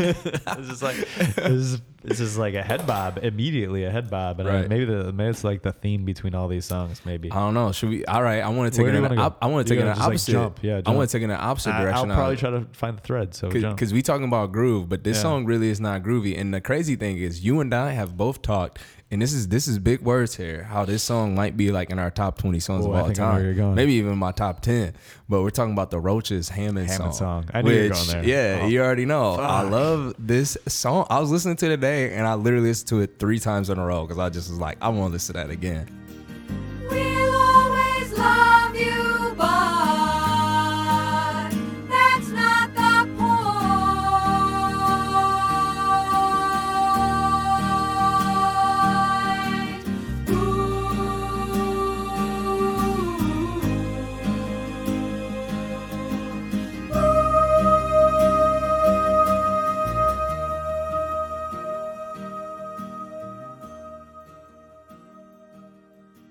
It's just like it's, it's just like a head bob immediately, a head bob, and right. I, maybe the maybe it's like the theme between all these songs. Maybe I don't know. Should we? All right, I want to take Where it. An, I, I want to take it an opposite. Like jump. Yeah, jump. I want to take it an opposite I, direction. I'll probably try to find the thread. So because we talking about groove, but this yeah. song really is not groovy. And the crazy thing is, you and I have both talked. And this is this is big words here. How this song might be like in our top twenty songs oh, of all time, maybe even my top ten. But we're talking about the Roaches' Hammond, Hammond song, song. I knew which, you were going there. Yeah, oh. you already know. Fuck. I love this song. I was listening to it today, and I literally listened to it three times in a row because I just was like, I want to listen to that again. We'll always love you, but that's not the point.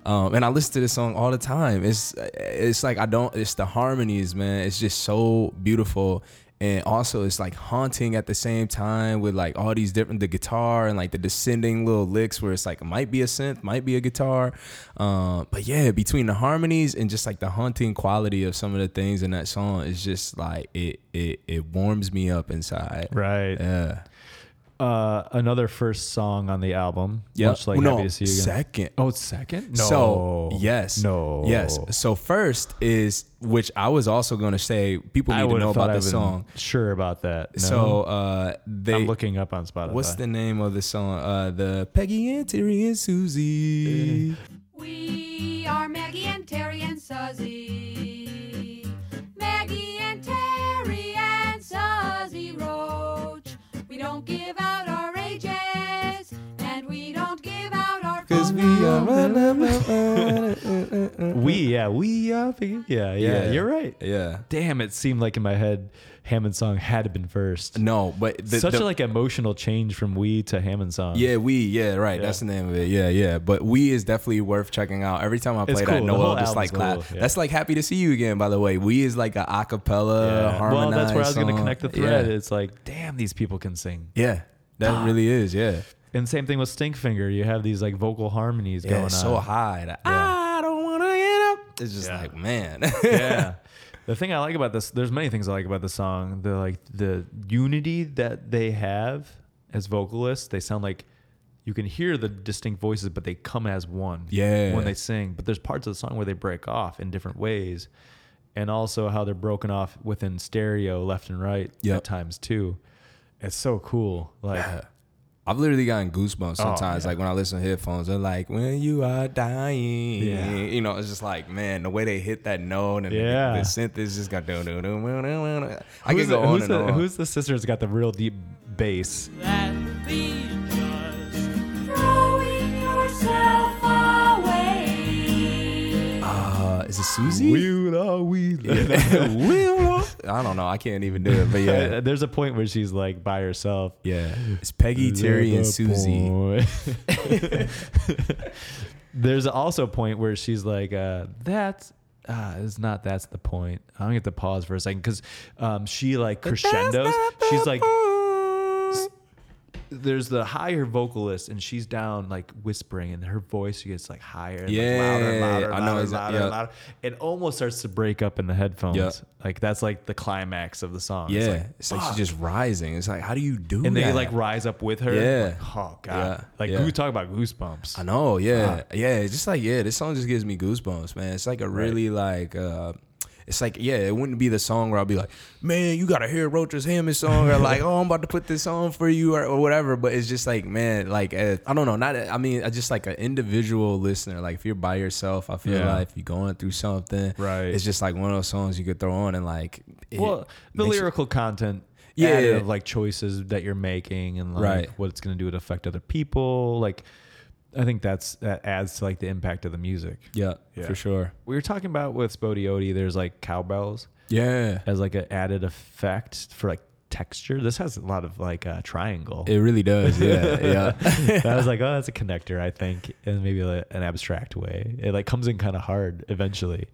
Um, and I listen to this song all the time. It's it's like I don't. It's the harmonies, man. It's just so beautiful, and also it's like haunting at the same time with like all these different the guitar and like the descending little licks where it's like it might be a synth, might be a guitar, um, but yeah, between the harmonies and just like the haunting quality of some of the things in that song is just like it it it warms me up inside. Right. Yeah. Uh, another first song on the album. Yeah, much like no, Happy to See You Again. Second. Oh, it's second? No. So yes, no, yes. So first is which I was also going to say. People need to know about this song. Sure about that. No. So uh, they. I'm looking up on Spotify. What's the name of the song? Uh, the Peggy and Terry and Susie. We are Maggie and Terry and Susie. Maggie and Terry and Susie Roach. We don't give out our ages, and we don't give out our because we are we yeah we are yeah, yeah yeah you're right yeah damn it seemed like in my head Hammond song had to been first. No, but the, such the, a, like emotional change from We to Hammond song. Yeah, We. Yeah, right. Yeah. That's the name of it. Yeah, yeah. But We is definitely worth checking out. Every time I play it's that, cool. Noel just like clap. Cool. Yeah. That's like Happy to See You Again. By the way, We is like a acapella yeah. harmonized. Well, that's where I was going to connect the thread. Yeah. It's like, damn, these people can sing. Yeah, that ah. really is. Yeah. And same thing with Stinkfinger. You have these like vocal harmonies yeah, going on. So high. That yeah. I don't want to get up. It's just yeah. like, man. yeah. The thing I like about this, there's many things I like about the song. The like the unity that they have as vocalists. They sound like you can hear the distinct voices, but they come as one. Yeah. When they sing, but there's parts of the song where they break off in different ways, and also how they're broken off within stereo, left and right yep. at times too. It's so cool. Like. I've literally gotten goosebumps sometimes. Oh, yeah. Like when I listen to headphones, they're like, when you are dying. Yeah. You know, it's just like, man, the way they hit that note and yeah. the, the synth is just got do do do. I who's can go the, on and the, on. Who's the sister that's got the real deep bass? That be just throwing yourself away. Uh, is it Susie? Will are we? Yeah. Will are I don't know. I can't even do it. But yeah, there's a point where she's like by herself. Yeah, it's Peggy, Terry, and Susie. There's also a point where she's like, uh, "That's uh, it's not. That's the point." I'm gonna have to pause for a second because um, she like crescendos. She's like, point. There's the higher vocalist, and she's down like whispering, and her voice gets like higher, and yeah, like, louder, and louder, and I louder, know, louder, yeah. louder. It almost starts to break up in the headphones. Yep. Like that's like the climax of the song. Yeah, it's like, it's like she's just rising. It's like, how do you do and that? And they like rise up with her. Yeah. Like, oh god. Yeah. Like yeah. we talk about goosebumps. I know. Yeah. Ah. Yeah. It's just like yeah, this song just gives me goosebumps, man. It's like a really right. like. uh It's like, yeah, it wouldn't be the song where I'll be like, man, you got to hear Roaches' Hammond song or like, oh, I'm about to put this on for you or, or whatever. But it's just like, man, like, uh, I don't know. Not, I mean, just like an individual listener. Like if you're by yourself, I feel yeah. like if you're going through something, right. it's just like one of those songs you could throw on and like. Well, the lyrical you, content. Yeah. Added of like choices that you're making and like right. what it's going to do to affect other people. Like. I think that's that adds to like the impact of the music. Yeah, yeah. for sure. We were talking about with Spodiote, there's like cowbells. Yeah. As like an added effect for like texture. This has a lot of like a uh, triangle. It really does. Yeah. Yeah. I was like, oh, that's a connector, I think, in maybe like an abstract way. It like comes in kind of hard eventually.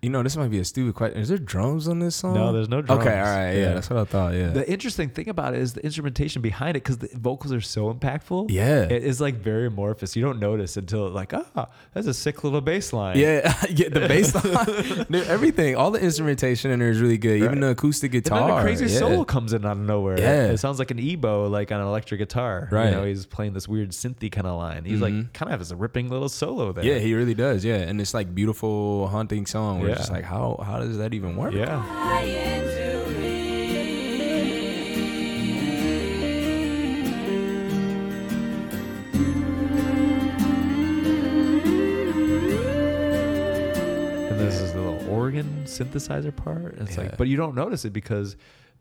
You know, this might be a stupid question. Is there drums on this song? No, there's no drums. Okay. All right. Yeah. yeah. That's what I thought. Yeah. The interesting thing about it is the instrumentation behind it, because the vocals are so impactful. Yeah. It is like very amorphous. You don't notice until like, ah, oh, that's a sick little bass line. Yeah. yeah the bass line. Everything. All the instrumentation in there is really good. Right. Even the acoustic guitar. And then the crazy yeah. solo comes in out of nowhere. Yeah. It sounds like an ebow, like on an electric guitar. Right. You know, he's playing this weird synthy kind of line. He's mm-hmm. like kind of has a ripping little solo there. Yeah, he really does. Yeah. And it's like beautiful, haunting song. We're yeah. just like, how how does that even work? Yeah. And this is the little organ synthesizer part. It's yeah. like, but you don't notice it because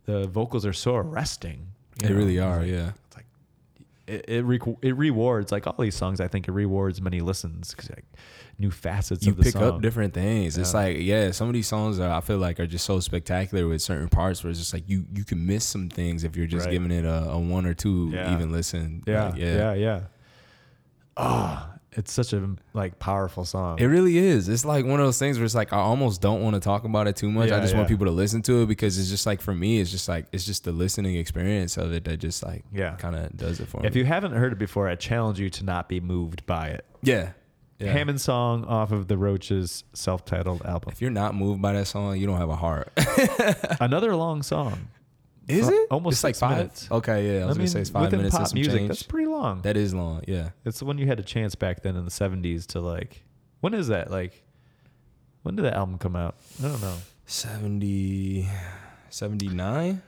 the vocals are so arresting. They know? really are, it's like, yeah. It's like it it, re- it rewards like all these songs. I think it rewards many listens because like new facets. You of the pick song. up different things. Yeah. It's like yeah, some of these songs are, I feel like are just so spectacular with certain parts where it's just like you you can miss some things if you're just right. giving it a, a one or two yeah. even listen. Yeah, like, yeah, yeah, yeah. Oh, it's such a like powerful song. It really is. It's like one of those things where it's like I almost don't want to talk about it too much. Yeah, I just yeah. want people to listen to it because it's just like for me, it's just like it's just the listening experience of it that just like yeah. kind of does it for me. If you haven't heard it before, I challenge you to not be moved by it. Yeah. yeah. Hammond song off of The Roaches' self-titled album. If you're not moved by that song, you don't have a heart. Another long song. Is it? Almost it's like five minutes. Okay, yeah. I was I mean, going to say it's five minutes. Within pop music, change. That's pretty long. That is long, yeah. It's when you had a chance back then in the seventies to like... When is that? Like, when did that album come out? I don't know. seventy... seventy-nine?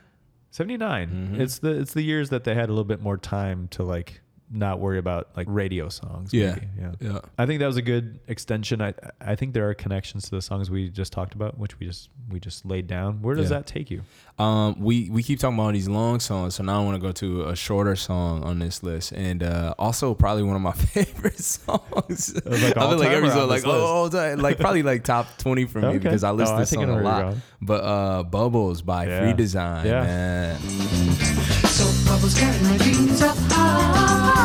seventy-nine. Mm-hmm. It's the it's the years that they had a little bit more time to like not worry about like radio songs. Yeah. yeah. yeah. I think that was a good extension. I I think there are connections to the songs we just talked about, which we just we just laid down. Where does yeah. that take you? Um, we, we keep talking about these long songs, so now I want to go to a shorter song on this list, and uh, also probably one of my favorite songs. Like I feel like every song, like oh, like probably like top twenty for me okay. because I listen no, to this song a lot. But uh, Bubbles by yeah. Free Design. Yeah. Man. So Bubbles got my dreams up high.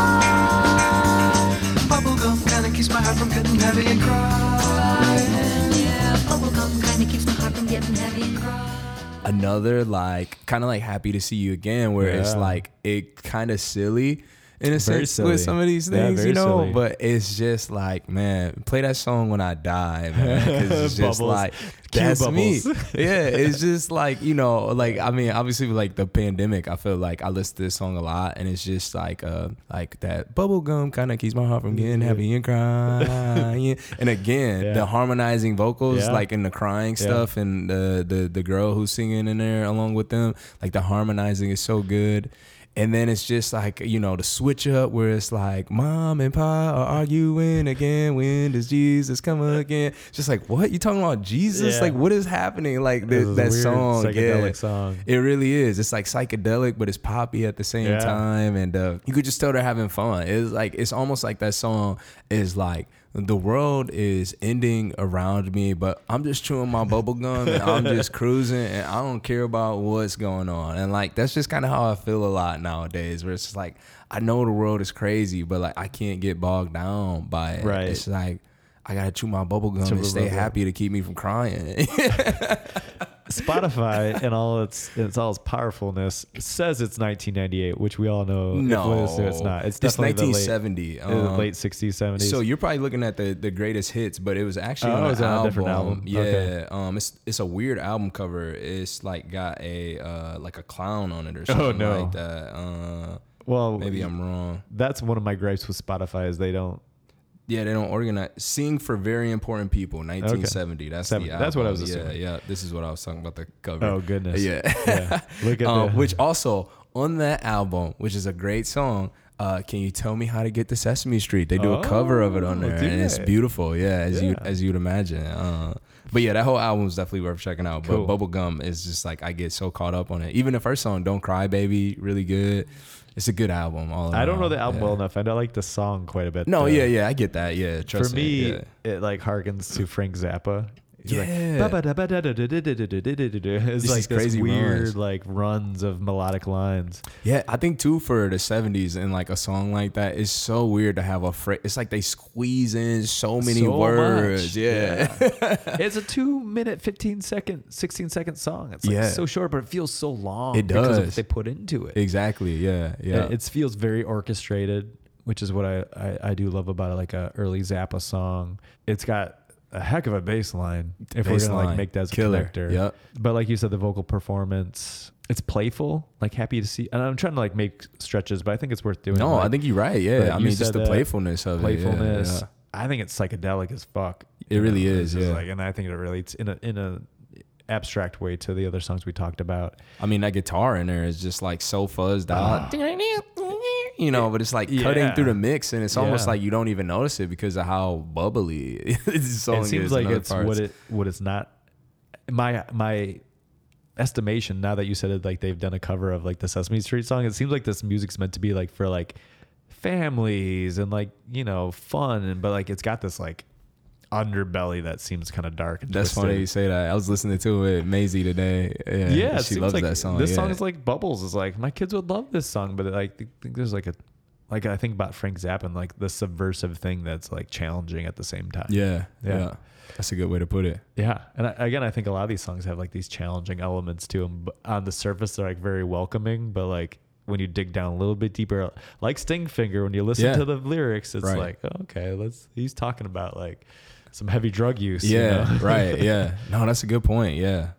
Bubble gum kinda keeps my heart from getting heavy and crying. Yeah, bubble gum kinda keeps my heart from getting heavy and crying. Another like kind of like Happy to See You Again, where yeah. it's like it kind of silly in a very sense silly. With some of these things, yeah, you know. Silly. But it's just like, man, play that song when I die, man. 'Cause it's just like that's bubbles. me. Yeah, it's just like, you know, like I mean, obviously with like the pandemic, I feel like I listen to this song a lot, and it's just like uh like that bubble gum kind of keeps my heart from getting happy and crying. And again, yeah. the harmonizing vocals, yeah. like in the crying yeah. stuff, and the, the the girl who's singing in there along with them, like the harmonizing is so good. And then it's just like, you know, the switch up where it's like, Mom and Pa are arguing again. When does Jesus come again? Just like, what? You talking about Jesus? Yeah. Like, what is happening? Like the, that weird song. Psychedelic yeah. song. It really is. It's like psychedelic, but it's poppy at the same yeah. time. And uh, you could just tell they're having fun. It's like, it's almost like that song is like, the world is ending around me, but I'm just chewing my bubble gum and I'm just cruising and I don't care about what's going on. And like, that's just kind of how I feel a lot nowadays, where it's just like, I know the world is crazy, but like, I can't get bogged down by it. Right. It's like, I got to chew my bubble gum chew and stay happy gum. to keep me from crying. Spotify and all its and all its powerfulness says it's nineteen ninety-eight, which we all know. No, it's, it's not. It's definitely it's nineteen seventy, the late, um, late sixties, seventies. So you're probably looking at the, the greatest hits, but it was actually oh, on, it was on a different album. Yeah, okay. um, it's it's a weird album cover. It's like got a uh, like a clown on it or something oh, no. like that. Uh, well, maybe I'm wrong. That's one of my gripes with Spotify is they don't. Yeah, they don't organize. Sing for Very Important People, nineteen seventy. Okay. That's Seven, the album. That's what I was assuming. Yeah, yeah. This is what I was talking about, the cover. Oh, goodness. Yeah. yeah. Look at um, that. Which also, on that album, which is a great song, uh, Can You Tell Me How to Get to Sesame Street? They do oh, a cover of it on there, dude. And it's beautiful, yeah, as, yeah. You, as you'd imagine. Uh, but yeah, that whole album is definitely worth checking out. Cool. But Bubblegum is just like, I get so caught up on it. Even the first song, Don't Cry, Baby, really good. It's a good album. All I don't know the album yeah. well enough. I know, like the song quite a bit. No, though. yeah, yeah, I get that. Yeah, trust for me, me yeah. it like harkens to Frank Zappa He's yeah. like, it's like this weird like runs of melodic lines. Yeah, I think too for the seventies and like a song like that, it's so weird to have a phrase. It's like they squeeze in so many words. Yeah. It's a two minute, fifteen second, sixteen second song. It's like so short, but it feels so long. It does. Because of what they put into it. Exactly. Yeah. Yeah. It, it feels very orchestrated, which is what I, I, I do love about it. Like a early Zappa song. It's got a heck of a bass line if bass we're gonna line. Like make that as a Killer. Connector. Yep. But like you said, the vocal performance, it's playful, like happy to see. And I'm trying to like make stretches, but I think it's worth doing. No, like, I think you're right. Yeah. I mean, just the playfulness of playfulness. it. Playfulness. Yeah, yeah. I think it's psychedelic as fuck. It really know? is. Yeah. Like, and I think it relates in a, in a abstract way to the other songs we talked about. I mean, that guitar in there is just like so fuzzed out. You know, but it's like yeah. cutting through the mix, and it's yeah. almost like you don't even notice it because of how bubbly this song is. It seems is like it's parts. what it what it's not. My my estimation now that you said it, like they've done a cover of like the Sesame Street song. It seems like this music's meant to be like for like families and like you know fun, and but like it's got this like underbelly that seems kind of dark and that's twisted. Funny you say that. I was listening to it Maisie today. Yeah, yeah she loves like that song. This yeah. song is like Bubbles is like my kids would love this song, but like I think there's like a like I think about Frank Zappa and like the subversive thing that's like challenging at the same time. Yeah, yeah, yeah. That's a good way to put it. Yeah, and I, again, I think a lot of these songs have like these challenging elements to them. But on the surface, they're like very welcoming, but like when you dig down a little bit deeper, like Stingfinger, when you listen yeah. to the lyrics, it's right. like oh, okay, let's. He's talking about like. Some heavy drug use. Yeah, you know? Right. Yeah. No, that's a good point. Yeah.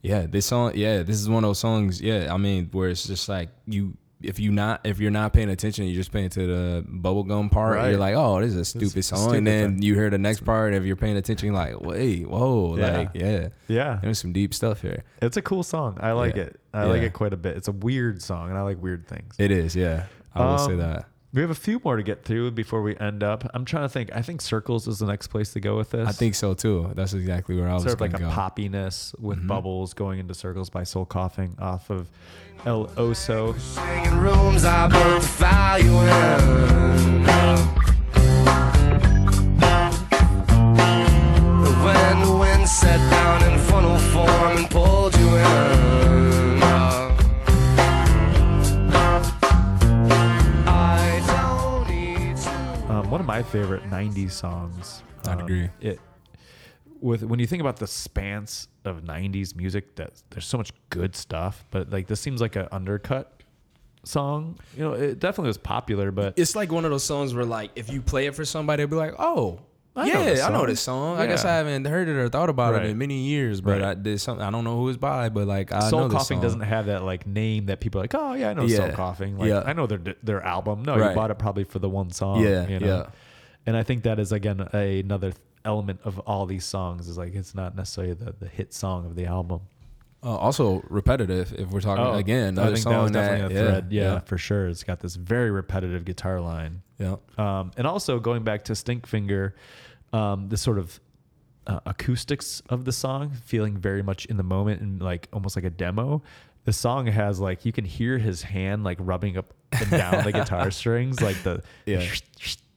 Yeah. This song. Yeah. This is one of those songs. Yeah. I mean, where it's just like you, if you not, if you're not paying attention, you're just paying to the bubblegum part. Right. You're like, oh, this is a stupid it's song. A stupid and then thing. You hear the next part. If you're paying attention, you're like, wait, whoa. Yeah. Like, yeah. Yeah. There's some deep stuff here. It's a cool song. I like yeah. it. I yeah. like it quite a bit. It's a weird song and I like weird things. It is. Yeah. I will um, say that. We have a few more to get through before we end up. I'm trying to think. I think Circles is the next place to go with this. I think so, too. That's exactly where I was going to go. Sort of like a poppiness with mm-hmm. Bubbles going into Circles by Soul Coughing off of El Oso. Singing rooms I both value in. When the wind set down in funnel form and pulled you in. One of my favorite nineties songs. I um, agree. It with when you think about the spans of nineties music, that there's so much good stuff, but like this seems like an undercut song. You know, it definitely was popular, but it's like one of those songs where like if you play it for somebody, they'll be like, "Oh, I yeah, know this I know this song. Yeah. I guess I haven't heard it or thought about right. it in many years, but right. I did something. I don't know who it's by, but like I Soul know this Coughing song. Doesn't have that like name that people are like, oh yeah, I know yeah. Soul Coughing. Like yeah. I know their their album. No, right. you bought it probably for the one song. Yeah, you know? yeah. And I think that is again a, another element of all these songs is like it's not necessarily the, the hit song of the album. Uh, also repetitive. If we're talking oh, again, I think song that was definitely that, a thread. Yeah, yeah, yeah, for sure. It's got this very repetitive guitar line. Yeah, um, and also going back to Stinkfinger, um, the sort of uh, acoustics of the song, feeling very much in the moment and like almost like a demo. The song has like you can hear his hand like rubbing up and down the guitar strings, like the yeah.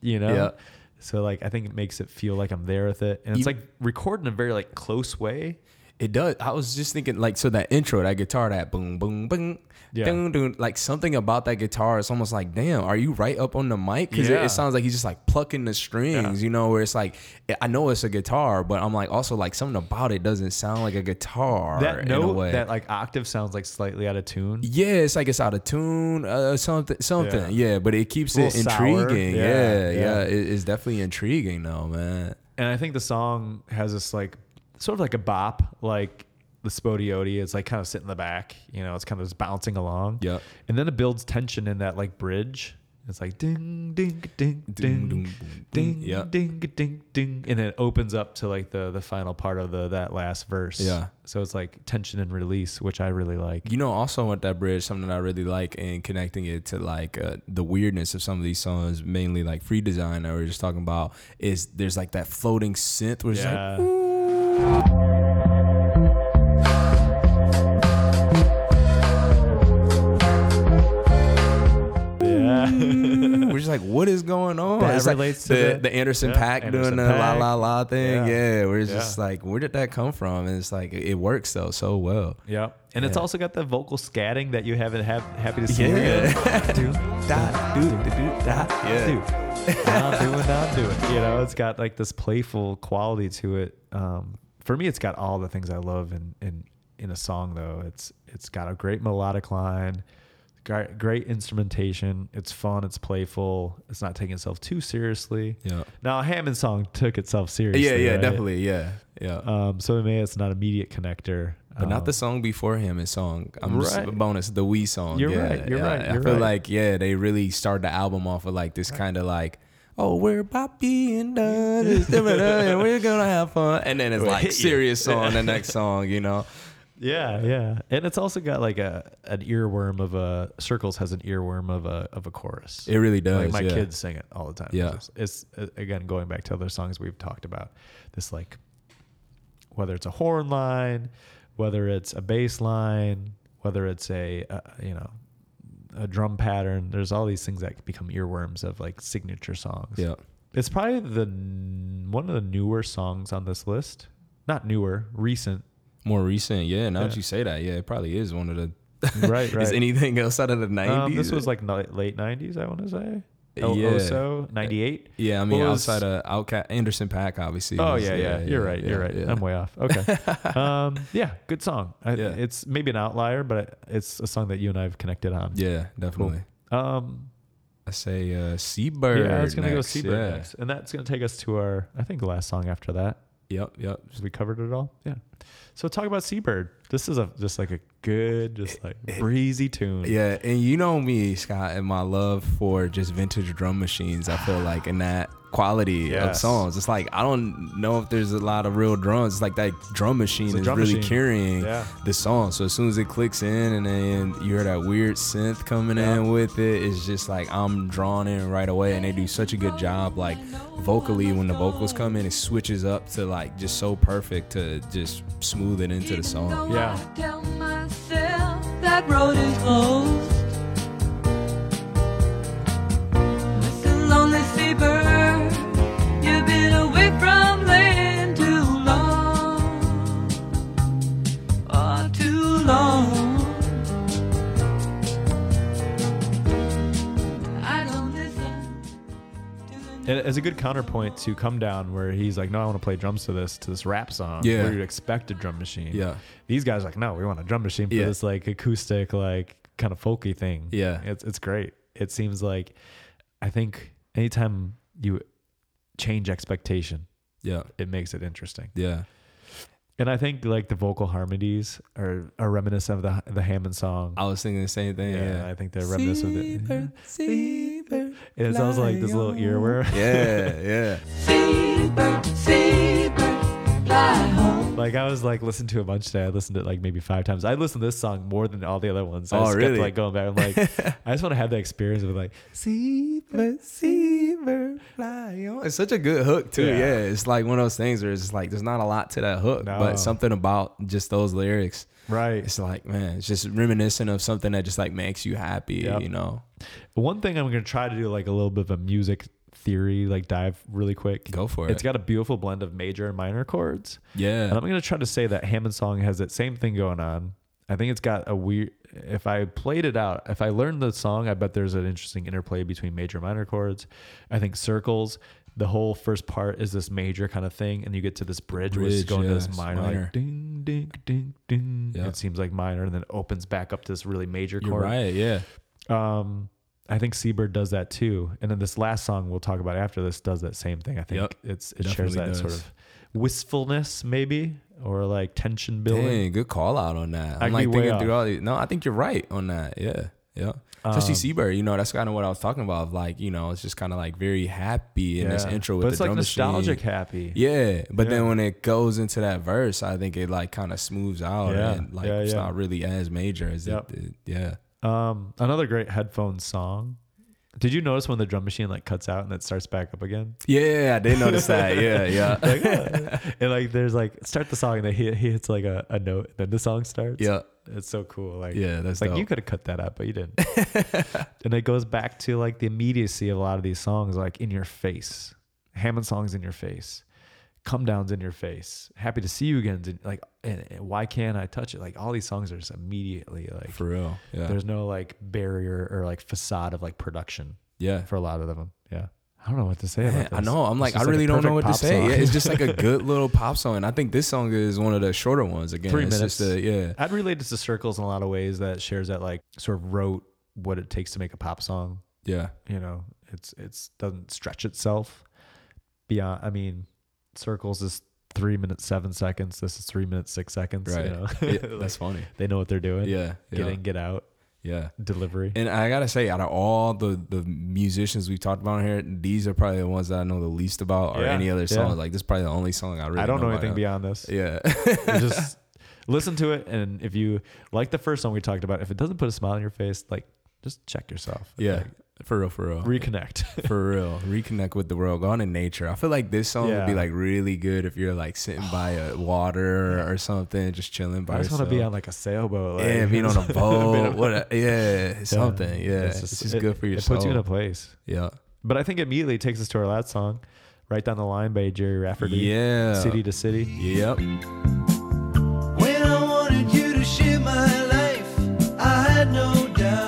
you know. Yeah. So like I think it makes it feel like I'm there with it, and it's you, like recorded in a very like close way. It does. I was just thinking, like, so that intro, that guitar, that boom, boom, boom, yeah. dun, dun, like something about that guitar. It's almost like, damn, are you right up on the mic? Because yeah. it, it sounds like he's just like plucking the strings, yeah. you know, where it's like, I know it's a guitar, but I'm like also like something about it doesn't sound like a guitar. That in note, a way. That like octave sounds like slightly out of tune. Yeah, it's like it's out of tune uh, something, something. Yeah. yeah, but it keeps it intriguing. Yeah, yeah, yeah. yeah. It, it's definitely intriguing though, man. And I think the song has this like, sort of like a bop, like the Spodiote. It's like kind of sitting in the back, you know, it's kind of just bouncing along. Yeah. And then it builds tension in that like bridge. It's like ding, ding, ding, ding, ding, ding, yep. ding, ding, ding. And then it opens up to like the the final part of the that last verse. Yeah. So it's like tension and release, which I really like. You know, also with that bridge, something that I really like and connecting it to like uh, the weirdness of some of these songs, mainly like Free Design that we were just talking about, is there's like that floating synth where it's yeah. like, ooh. Yeah. we're just like, what is going on? That it's relates like to the, the, the Anderson yeah, .Paak doing the la la la thing. Yeah, yeah we're just yeah. like, where did that come from? And it's like it works though so well. Yeah, and yeah. it's also got the vocal scatting that you haven't have happy to see. Yeah, do da do do do da do. Not doing, not doing. You know, it's got like this playful quality to it. Um, for me, it's got all the things I love in in in a song though. It's it's got a great melodic line. Great, great instrumentation. It's fun. It's playful. It's not taking itself too seriously. Yeah. Now, a Hammond song took itself seriously. Yeah, yeah, right? definitely. Yeah, yeah. Um, so maybe it's not an immediate connector. But um, not the song before him. His song. I'm right. just a bonus. The Wee song. You're yeah, right. You're yeah. right. You're I feel right. like yeah, they really started the album off with like this right. kind of like. Oh, we're about being done. And we're gonna have fun. And then it's we'll like serious song. The next song, you know. Yeah, yeah, and it's also got like a an earworm of a Circles has an earworm of a of a chorus. It really does. Like my yeah. kids sing it all the time. Yeah, it's, it's again going back to other songs we've talked about. This like whether it's a horn line, whether it's a bass line, whether it's a uh, you know a drum pattern. There's all these things that become earworms of like signature songs. Yeah, it's probably the one of the newer songs on this list. Not newer, recent. More recent, yeah. Now yeah. that you say that, yeah, it probably is one of the. Right, right. Is anything else out of the nineties? Um, this was like late nineties, I want to say. El yeah. Oso, ninety-eight. Yeah, I mean, was, outside of Outkast, Anderson .Paak, obviously. Oh, yeah, yeah, yeah, yeah. You're right, yeah, you're right. Yeah. I'm way off. Okay. um, yeah, good song. I, yeah. It's maybe an outlier, but it's a song that you and I have connected on. Yeah, definitely. Cool. Um, I say uh, Seabird. Yeah, it's going to go Seabird yeah. next. And that's going to take us to our, I think, last song after that. Yep, yep. We covered it all. Yeah. So talk about Seabird. This is a just like a good, just like it, breezy tune. Yeah, and you know me, Scott, and my love for just vintage drum machines. I feel like in that quality yes. of songs, it's like I don't know if there's a lot of real drums. It's like that drum machine is drum really machine. carrying yeah. the song. So as soon as it clicks in, and then you hear that weird synth coming yeah. in with it, it's just like I'm drawn in right away. And they do such a good job, like vocally when the vocals come in, it switches up to like just so perfect to just smooth. It into the song. Yeah. I tell myself that road is closed. It's a lonely seabird. You've been away from land too long. Oh, too long. I don't listen to the. As a good counterpoint to Come Down, where he's like, no, I want to play drums to this to this rap song yeah. where you'd expect a drum machine. Yeah. These guys are like, no, we want a drum machine for yeah. this like acoustic, like kind of folky thing. Yeah. It's it's great. It seems like I think anytime you change expectation, yeah, it makes it interesting. Yeah. And I think like the vocal harmonies are, are reminiscent of the the Hammond song. I was thinking the same thing. Yeah, yeah. I think they're reminiscent Seabird, of the Seabird, yeah. It sounds like this little earworm. Yeah, yeah. Seabird, Seabird, fly home. Like I was like listening to a bunch today. I listened to it like maybe five times. I listened to this song more than all the other ones. I oh, just really? Kept like going back. I'm like, I just want to have that experience of like Seabird, Seabird, fly home. It's such a good hook too. Yeah, yeah. It's like one of those things where it's just like there's not a lot to that hook. No. But something about just those lyrics, right? It's like, man, it's just reminiscent of something that just like makes you happy, yep. you know. One thing I'm gonna try to do like a little bit of a music theory, like dive really quick. Go for it. It's got a beautiful blend of major and minor chords. Yeah, and I'm gonna try to say that Hammond song has that same thing going on. I think it's got a weird. If I played it out, if I learned the song, I bet there's an interesting interplay between major and minor chords. I think Circles. The whole first part is this major kind of thing, and you get to this bridge, bridge which is going yeah, to this minor, minor. Like ding, ding, ding, ding. Yep. It seems like minor, and then opens back up to this really major chord. You're right, yeah. Um, I think Seabird does that too, and then this last song we'll talk about after this does that same thing. I think yep. it's it Definitely shares that does. Sort of wistfulness, maybe, or like tension building. Dang, good call out on that. I'm like thinking through all these. No, I think you're right on that. Yeah. Yeah, especially um, Seabird. You know, that's kind of what I was talking about. Like, you know, it's just kind of like very happy in yeah. this intro with but the like drum machine. It's like nostalgic happy. Yeah, but yeah. then when it goes into that verse, I think it like kind of smooths out yeah. and like yeah, yeah. it's not really as major as yep. it, it. Yeah. Um, another great headphone song. Did you notice when the drum machine like cuts out and it starts back up again? Yeah, I did notice that. Yeah, yeah. Like, and like, there's like start the song and then he, he hits like a, a note, and then the song starts. Yeah. It's so cool. Like, yeah, that's like dope. You could have cut that out, but you didn't. And it goes back to like the immediacy of a lot of these songs, like in your face, Hammond songs in your face, come downs in your face, happy to see you again. Like, and, and why can't I touch it? Like all these songs are just immediately like for real. Yeah. There's no like barrier or like facade of like production. Yeah. For a lot of them. Yeah. I don't know what to say about this. I know. I'm like, I really don't know what to say. Yeah, it's just like a good little pop song. And I think this song is one of the shorter ones. Again, three minutes. It's just a, yeah. I'd relate it to Circles in a lot of ways that shares that like sort of wrote what it takes to make a pop song. Yeah. You know, it's, it's doesn't stretch itself beyond. I mean, Circles is three minutes, seven seconds. This is three minutes, six seconds. Right. You know? It, like, that's funny. They know what they're doing. Yeah. Get yeah. in, get out. Yeah. Delivery. And I got to say, out of all the, the musicians we've talked about here, these are probably the ones that I know the least about or yeah, any other song. Yeah. Like, this is probably the only song I really know I don't know, know anything beyond this. Yeah. Just listen to it. And if you like the first song we talked about, if it doesn't put a smile on your face, like, just check yourself. Yeah. Like, for real, for real. Reconnect. For real. Reconnect with the world. Go on in nature. I feel like this song yeah. would be like really good if you're like sitting by a water yeah. or something, just chilling by I just yourself. Want to be on like a sailboat. Like. Yeah, being on a boat. what a, yeah, something. Yeah. It's just, it's just it, good for yourself. It puts you in a place. Yeah. But I think immediately takes us to our last song, Right Down the Line by Gerry Rafferty. Yeah. City to City. Yep. When I wanted you to share my life, I had no doubt.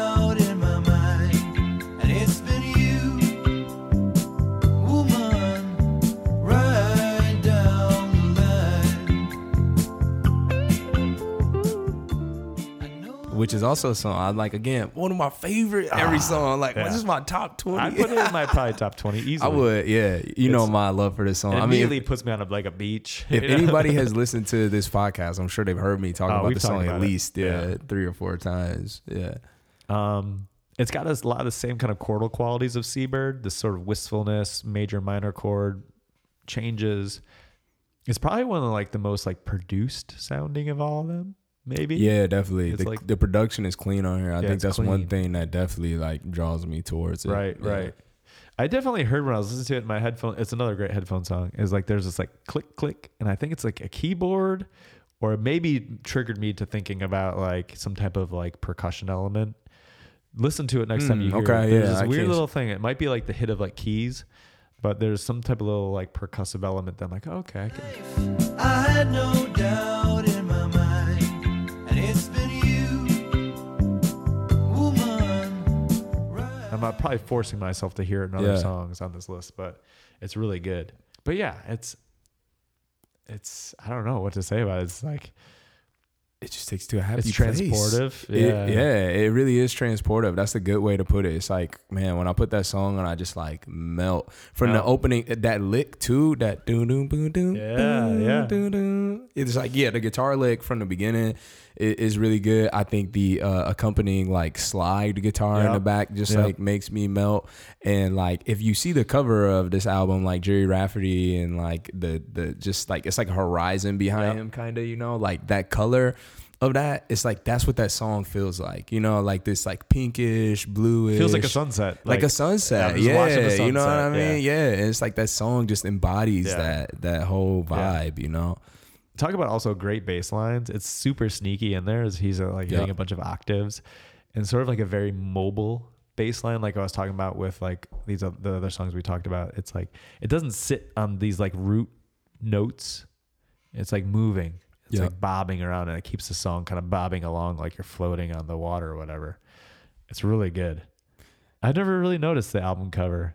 Which is also a song I like, again, one of my favorite every ah, song. I'm like, yeah. well, this is my top twenty. I put it in my probably top twenty easily. I would, yeah. You it's, know my love for this song. It I mean, immediately if, puts me on a, like a beach. If you know? Anybody has listened to this podcast, I'm sure they've heard me talk oh, about the song about at it. least yeah, yeah. three or four times. Yeah. Um, it's got a lot of the same kind of chordal qualities of Seabird, this sort of wistfulness, major minor chord changes. It's probably one of the, like the most like produced sounding of all of them. Maybe yeah definitely the, like, the production is clean on here. I yeah, think that's clean. One thing that definitely like draws me towards it. Right yeah. right I definitely heard when I was listening to it in my headphone. It's another great headphone song. Is like there's this like click click and I think it's like a keyboard or maybe triggered me to thinking about like some type of like percussion element. Listen to it next mm, time you hear okay, it there's yeah, this I weird little thing. It might be like the hit of like keys but there's some type of little like percussive element that I'm like oh, okay I, can. I had no doubt in my mind. I'm probably forcing myself to hear it in other yeah. songs on this list, but it's really good. But yeah, it's, it's, I don't know what to say about it. It's like, it just takes to a happy it's place. Transportive. Yeah. It, yeah, it really is transportive. That's a good way to put it. It's like, man, when I put that song on, I just like melt from melt. the opening, that lick too, that doo doo doo doo. Yeah, yeah. Doo, doo. It's like, yeah, the guitar lick from the beginning is really good. I think the uh, accompanying like slide guitar yep. in the back just yep. like makes me melt. And like if you see the cover of this album, like Gerry Rafferty and like the the just like it's like a horizon behind yep. him, kind of, you know, like that color of that. It's like that's what that song feels like, you know, like this like pinkish bluish feels like a sunset, like, like a sunset. Yeah, yeah sunset, you know what I mean. Yeah, yeah. And it's like that song just embodies yeah. that that whole vibe, yeah. you know. Talk about also great bass lines. It's super sneaky in there as he's uh, like hitting yep. a bunch of octaves and sort of like a very mobile bass line. Like I was talking about with like these uh, the other songs we talked about. It's like, it doesn't sit on these like root notes. It's like moving. It's yep. like bobbing around and it keeps the song kind of bobbing along like you're floating on the water or whatever. It's really good. I never really noticed the album cover.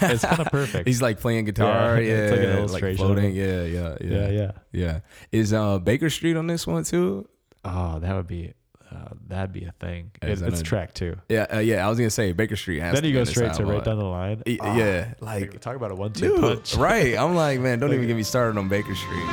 It's kind of perfect. He's like playing guitar. Yeah, yeah, it's like an illustration. Like floating. Yeah, yeah, yeah, yeah, yeah, yeah. Is uh, Baker Street on this one too? Oh, that would be uh, that'd be a thing. It, it's track two. Yeah, uh, yeah. I was gonna say Baker Street. Has then to you go straight to Right Down the Line. Yeah, oh, yeah like, like talk about a one-two dude, punch. Right. I'm like, man, don't even get me started on Baker Street.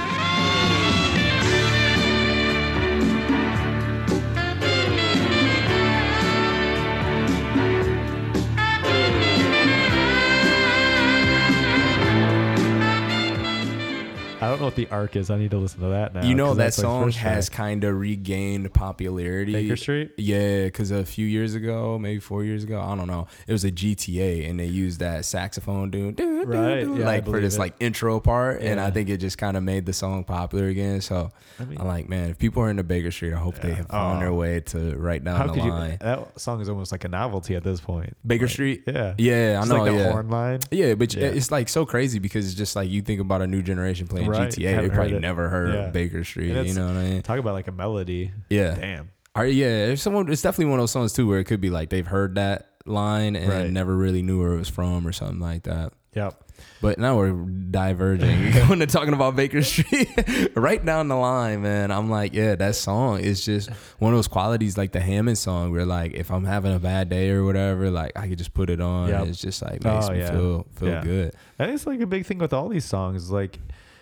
I don't know what the arc is. I need to listen to that now. You know, that song like has kind of regained popularity. Baker Street? Yeah, because a few years ago, maybe four years ago, I don't know. It was a G T A, and they used that saxophone. Dude. do, right. do, yeah, like for this it. like intro part. Yeah. And I think it just kind of made the song popular again. So I mean, I'm like, man, if people are into Baker Street, I hope yeah. they have found oh. their way to right down How the line. You, that song is almost like a novelty at this point. Baker like, Street? Yeah. Yeah, it's I know. Like the yeah. horn line. Yeah, but yeah. it's like so crazy because it's just like you think about a new generation playing right. G T A. They probably it. never heard yeah. of Baker Street. You know what I mean? Talk about like a melody. Yeah. Damn. Are, yeah, there's someone, it's definitely one of those songs too where it could be like they've heard that line and right. never really knew where it was from or something like that. Yep. But now we're diverging going to talking about Baker Street right down the line, man. I'm like, yeah, that song is just one of those qualities like the Hammond song where like if I'm having a bad day or whatever, like I could just put it on. Yep. And it's just like makes oh, me yeah. feel feel yeah. good. That is like a big thing with all these songs. Like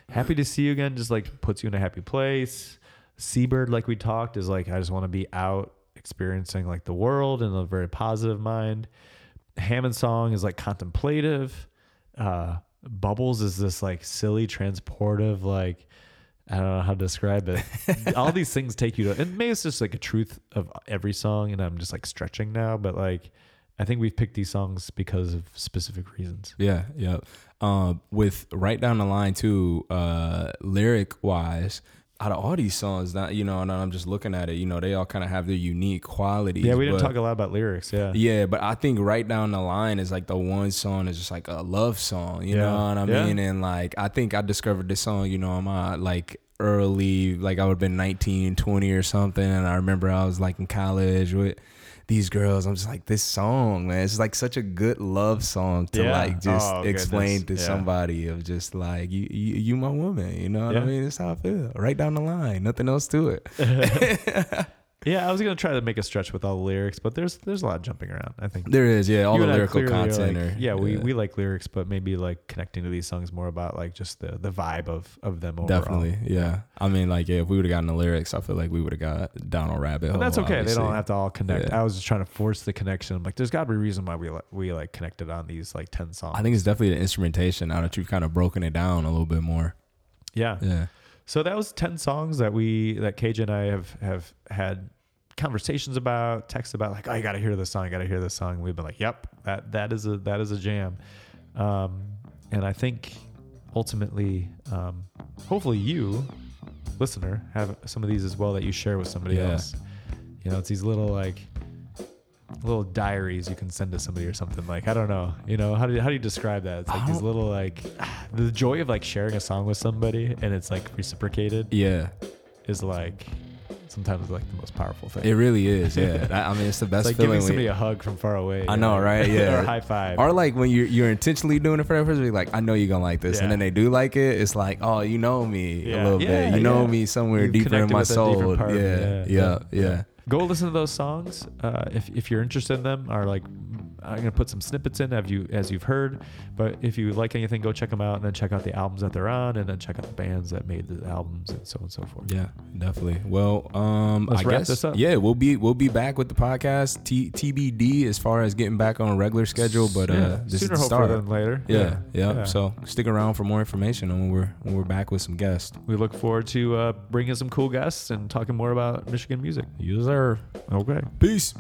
Happy to See You Again just like puts you in a happy place. Seabird, like we talked, is like I just want to be out experiencing like the world in a very positive mind. Hammond song is like contemplative. Uh, Bubbles is this like silly, transportive, like I don't know how to describe it. All these things take you to, and maybe it's just like a truth of every song, and I'm just like stretching now, but like I think we've picked these songs because of specific reasons. Yeah, yeah. Uh, with right down the line too, uh, lyric wise. Out of all these songs, not, you know, and I'm just looking at it, you know, they all kind of have their unique qualities. Yeah, we didn't but, talk a lot about lyrics, yeah. Yeah, but I think right down the line is like the one song is just like a love song, you yeah. know what I yeah. mean? And like, I think I discovered this song, you know, on my like early, like I would have been nineteen, twenty or something. And I remember I was like in college with these girls. I'm just like, this song, man, it's like such a good love song to yeah. like just oh, explain goodness. to yeah. somebody of just like, you, you, you my woman, you know what yeah. I mean? That's how I feel. Right down the line, nothing else to it. Yeah, I was gonna try to make a stretch with all the lyrics, but there's there's a lot of jumping around. I think there is, yeah, all the lyrical content. Like, yeah, yeah, we we like lyrics, but maybe like connecting to these songs more about like just the the vibe of of them overall. Definitely, yeah. yeah. I mean, like yeah, if we would have gotten the lyrics, I feel like we would have got down a rabbit hole. But that's okay. Obviously. They don't have to all connect. Yeah. I was just trying to force the connection. I'm like, there's got to be a reason why we like, we like connected on these like ten songs. I think it's definitely the instrumentation. Now that you've kind of broken it down a little bit more. Yeah. Yeah. So that was ten songs that we that K J and I have, have had conversations about, texts about, like, oh, you gotta hear this song, you gotta hear this song. And we've been like, yep, that that is a that is a jam. Um, and I think ultimately, um, hopefully you, listener, have some of these as well that you share with somebody yeah. else. You know, it's these little like little diaries you can send to somebody or something, like I don't know, you know, how do you, how do you describe that? It's like these little like the joy of like sharing a song with somebody and it's like reciprocated. Yeah, is like sometimes like the most powerful thing. It really is. Yeah, I mean it's the best. It's like feeling giving somebody we, a hug from far away. I know, know? Right? Yeah, or a high five, or like when you're you're intentionally doing it for that person. You're like, I know you're gonna like this, yeah. and then they do like it. It's like, oh, you know me yeah. a little yeah, bit. You yeah. know me somewhere you deeper in my soul. Yeah, yeah, yeah. yeah. yeah. Go listen to those songs uh, if if you're interested in them. Or like, I'm gonna put some snippets in as you as you've heard. But if you like anything, go check them out, and then check out the albums that they're on, and then check out the bands that made the albums, and so on and so forth. Yeah, definitely. Well, um, let's I wrap guess, this up. Yeah, we'll be we'll be back with the podcast T- TBD as far as getting back on a regular schedule, but uh, yeah. this sooner is the start. Hopefully than later. Yeah. Yeah. yeah, yeah. So stick around for more information on when we're when we're back with some guests. We look forward to uh, bringing some cool guests and talking more about Michigan music. Yes, sir. Okay. Peace.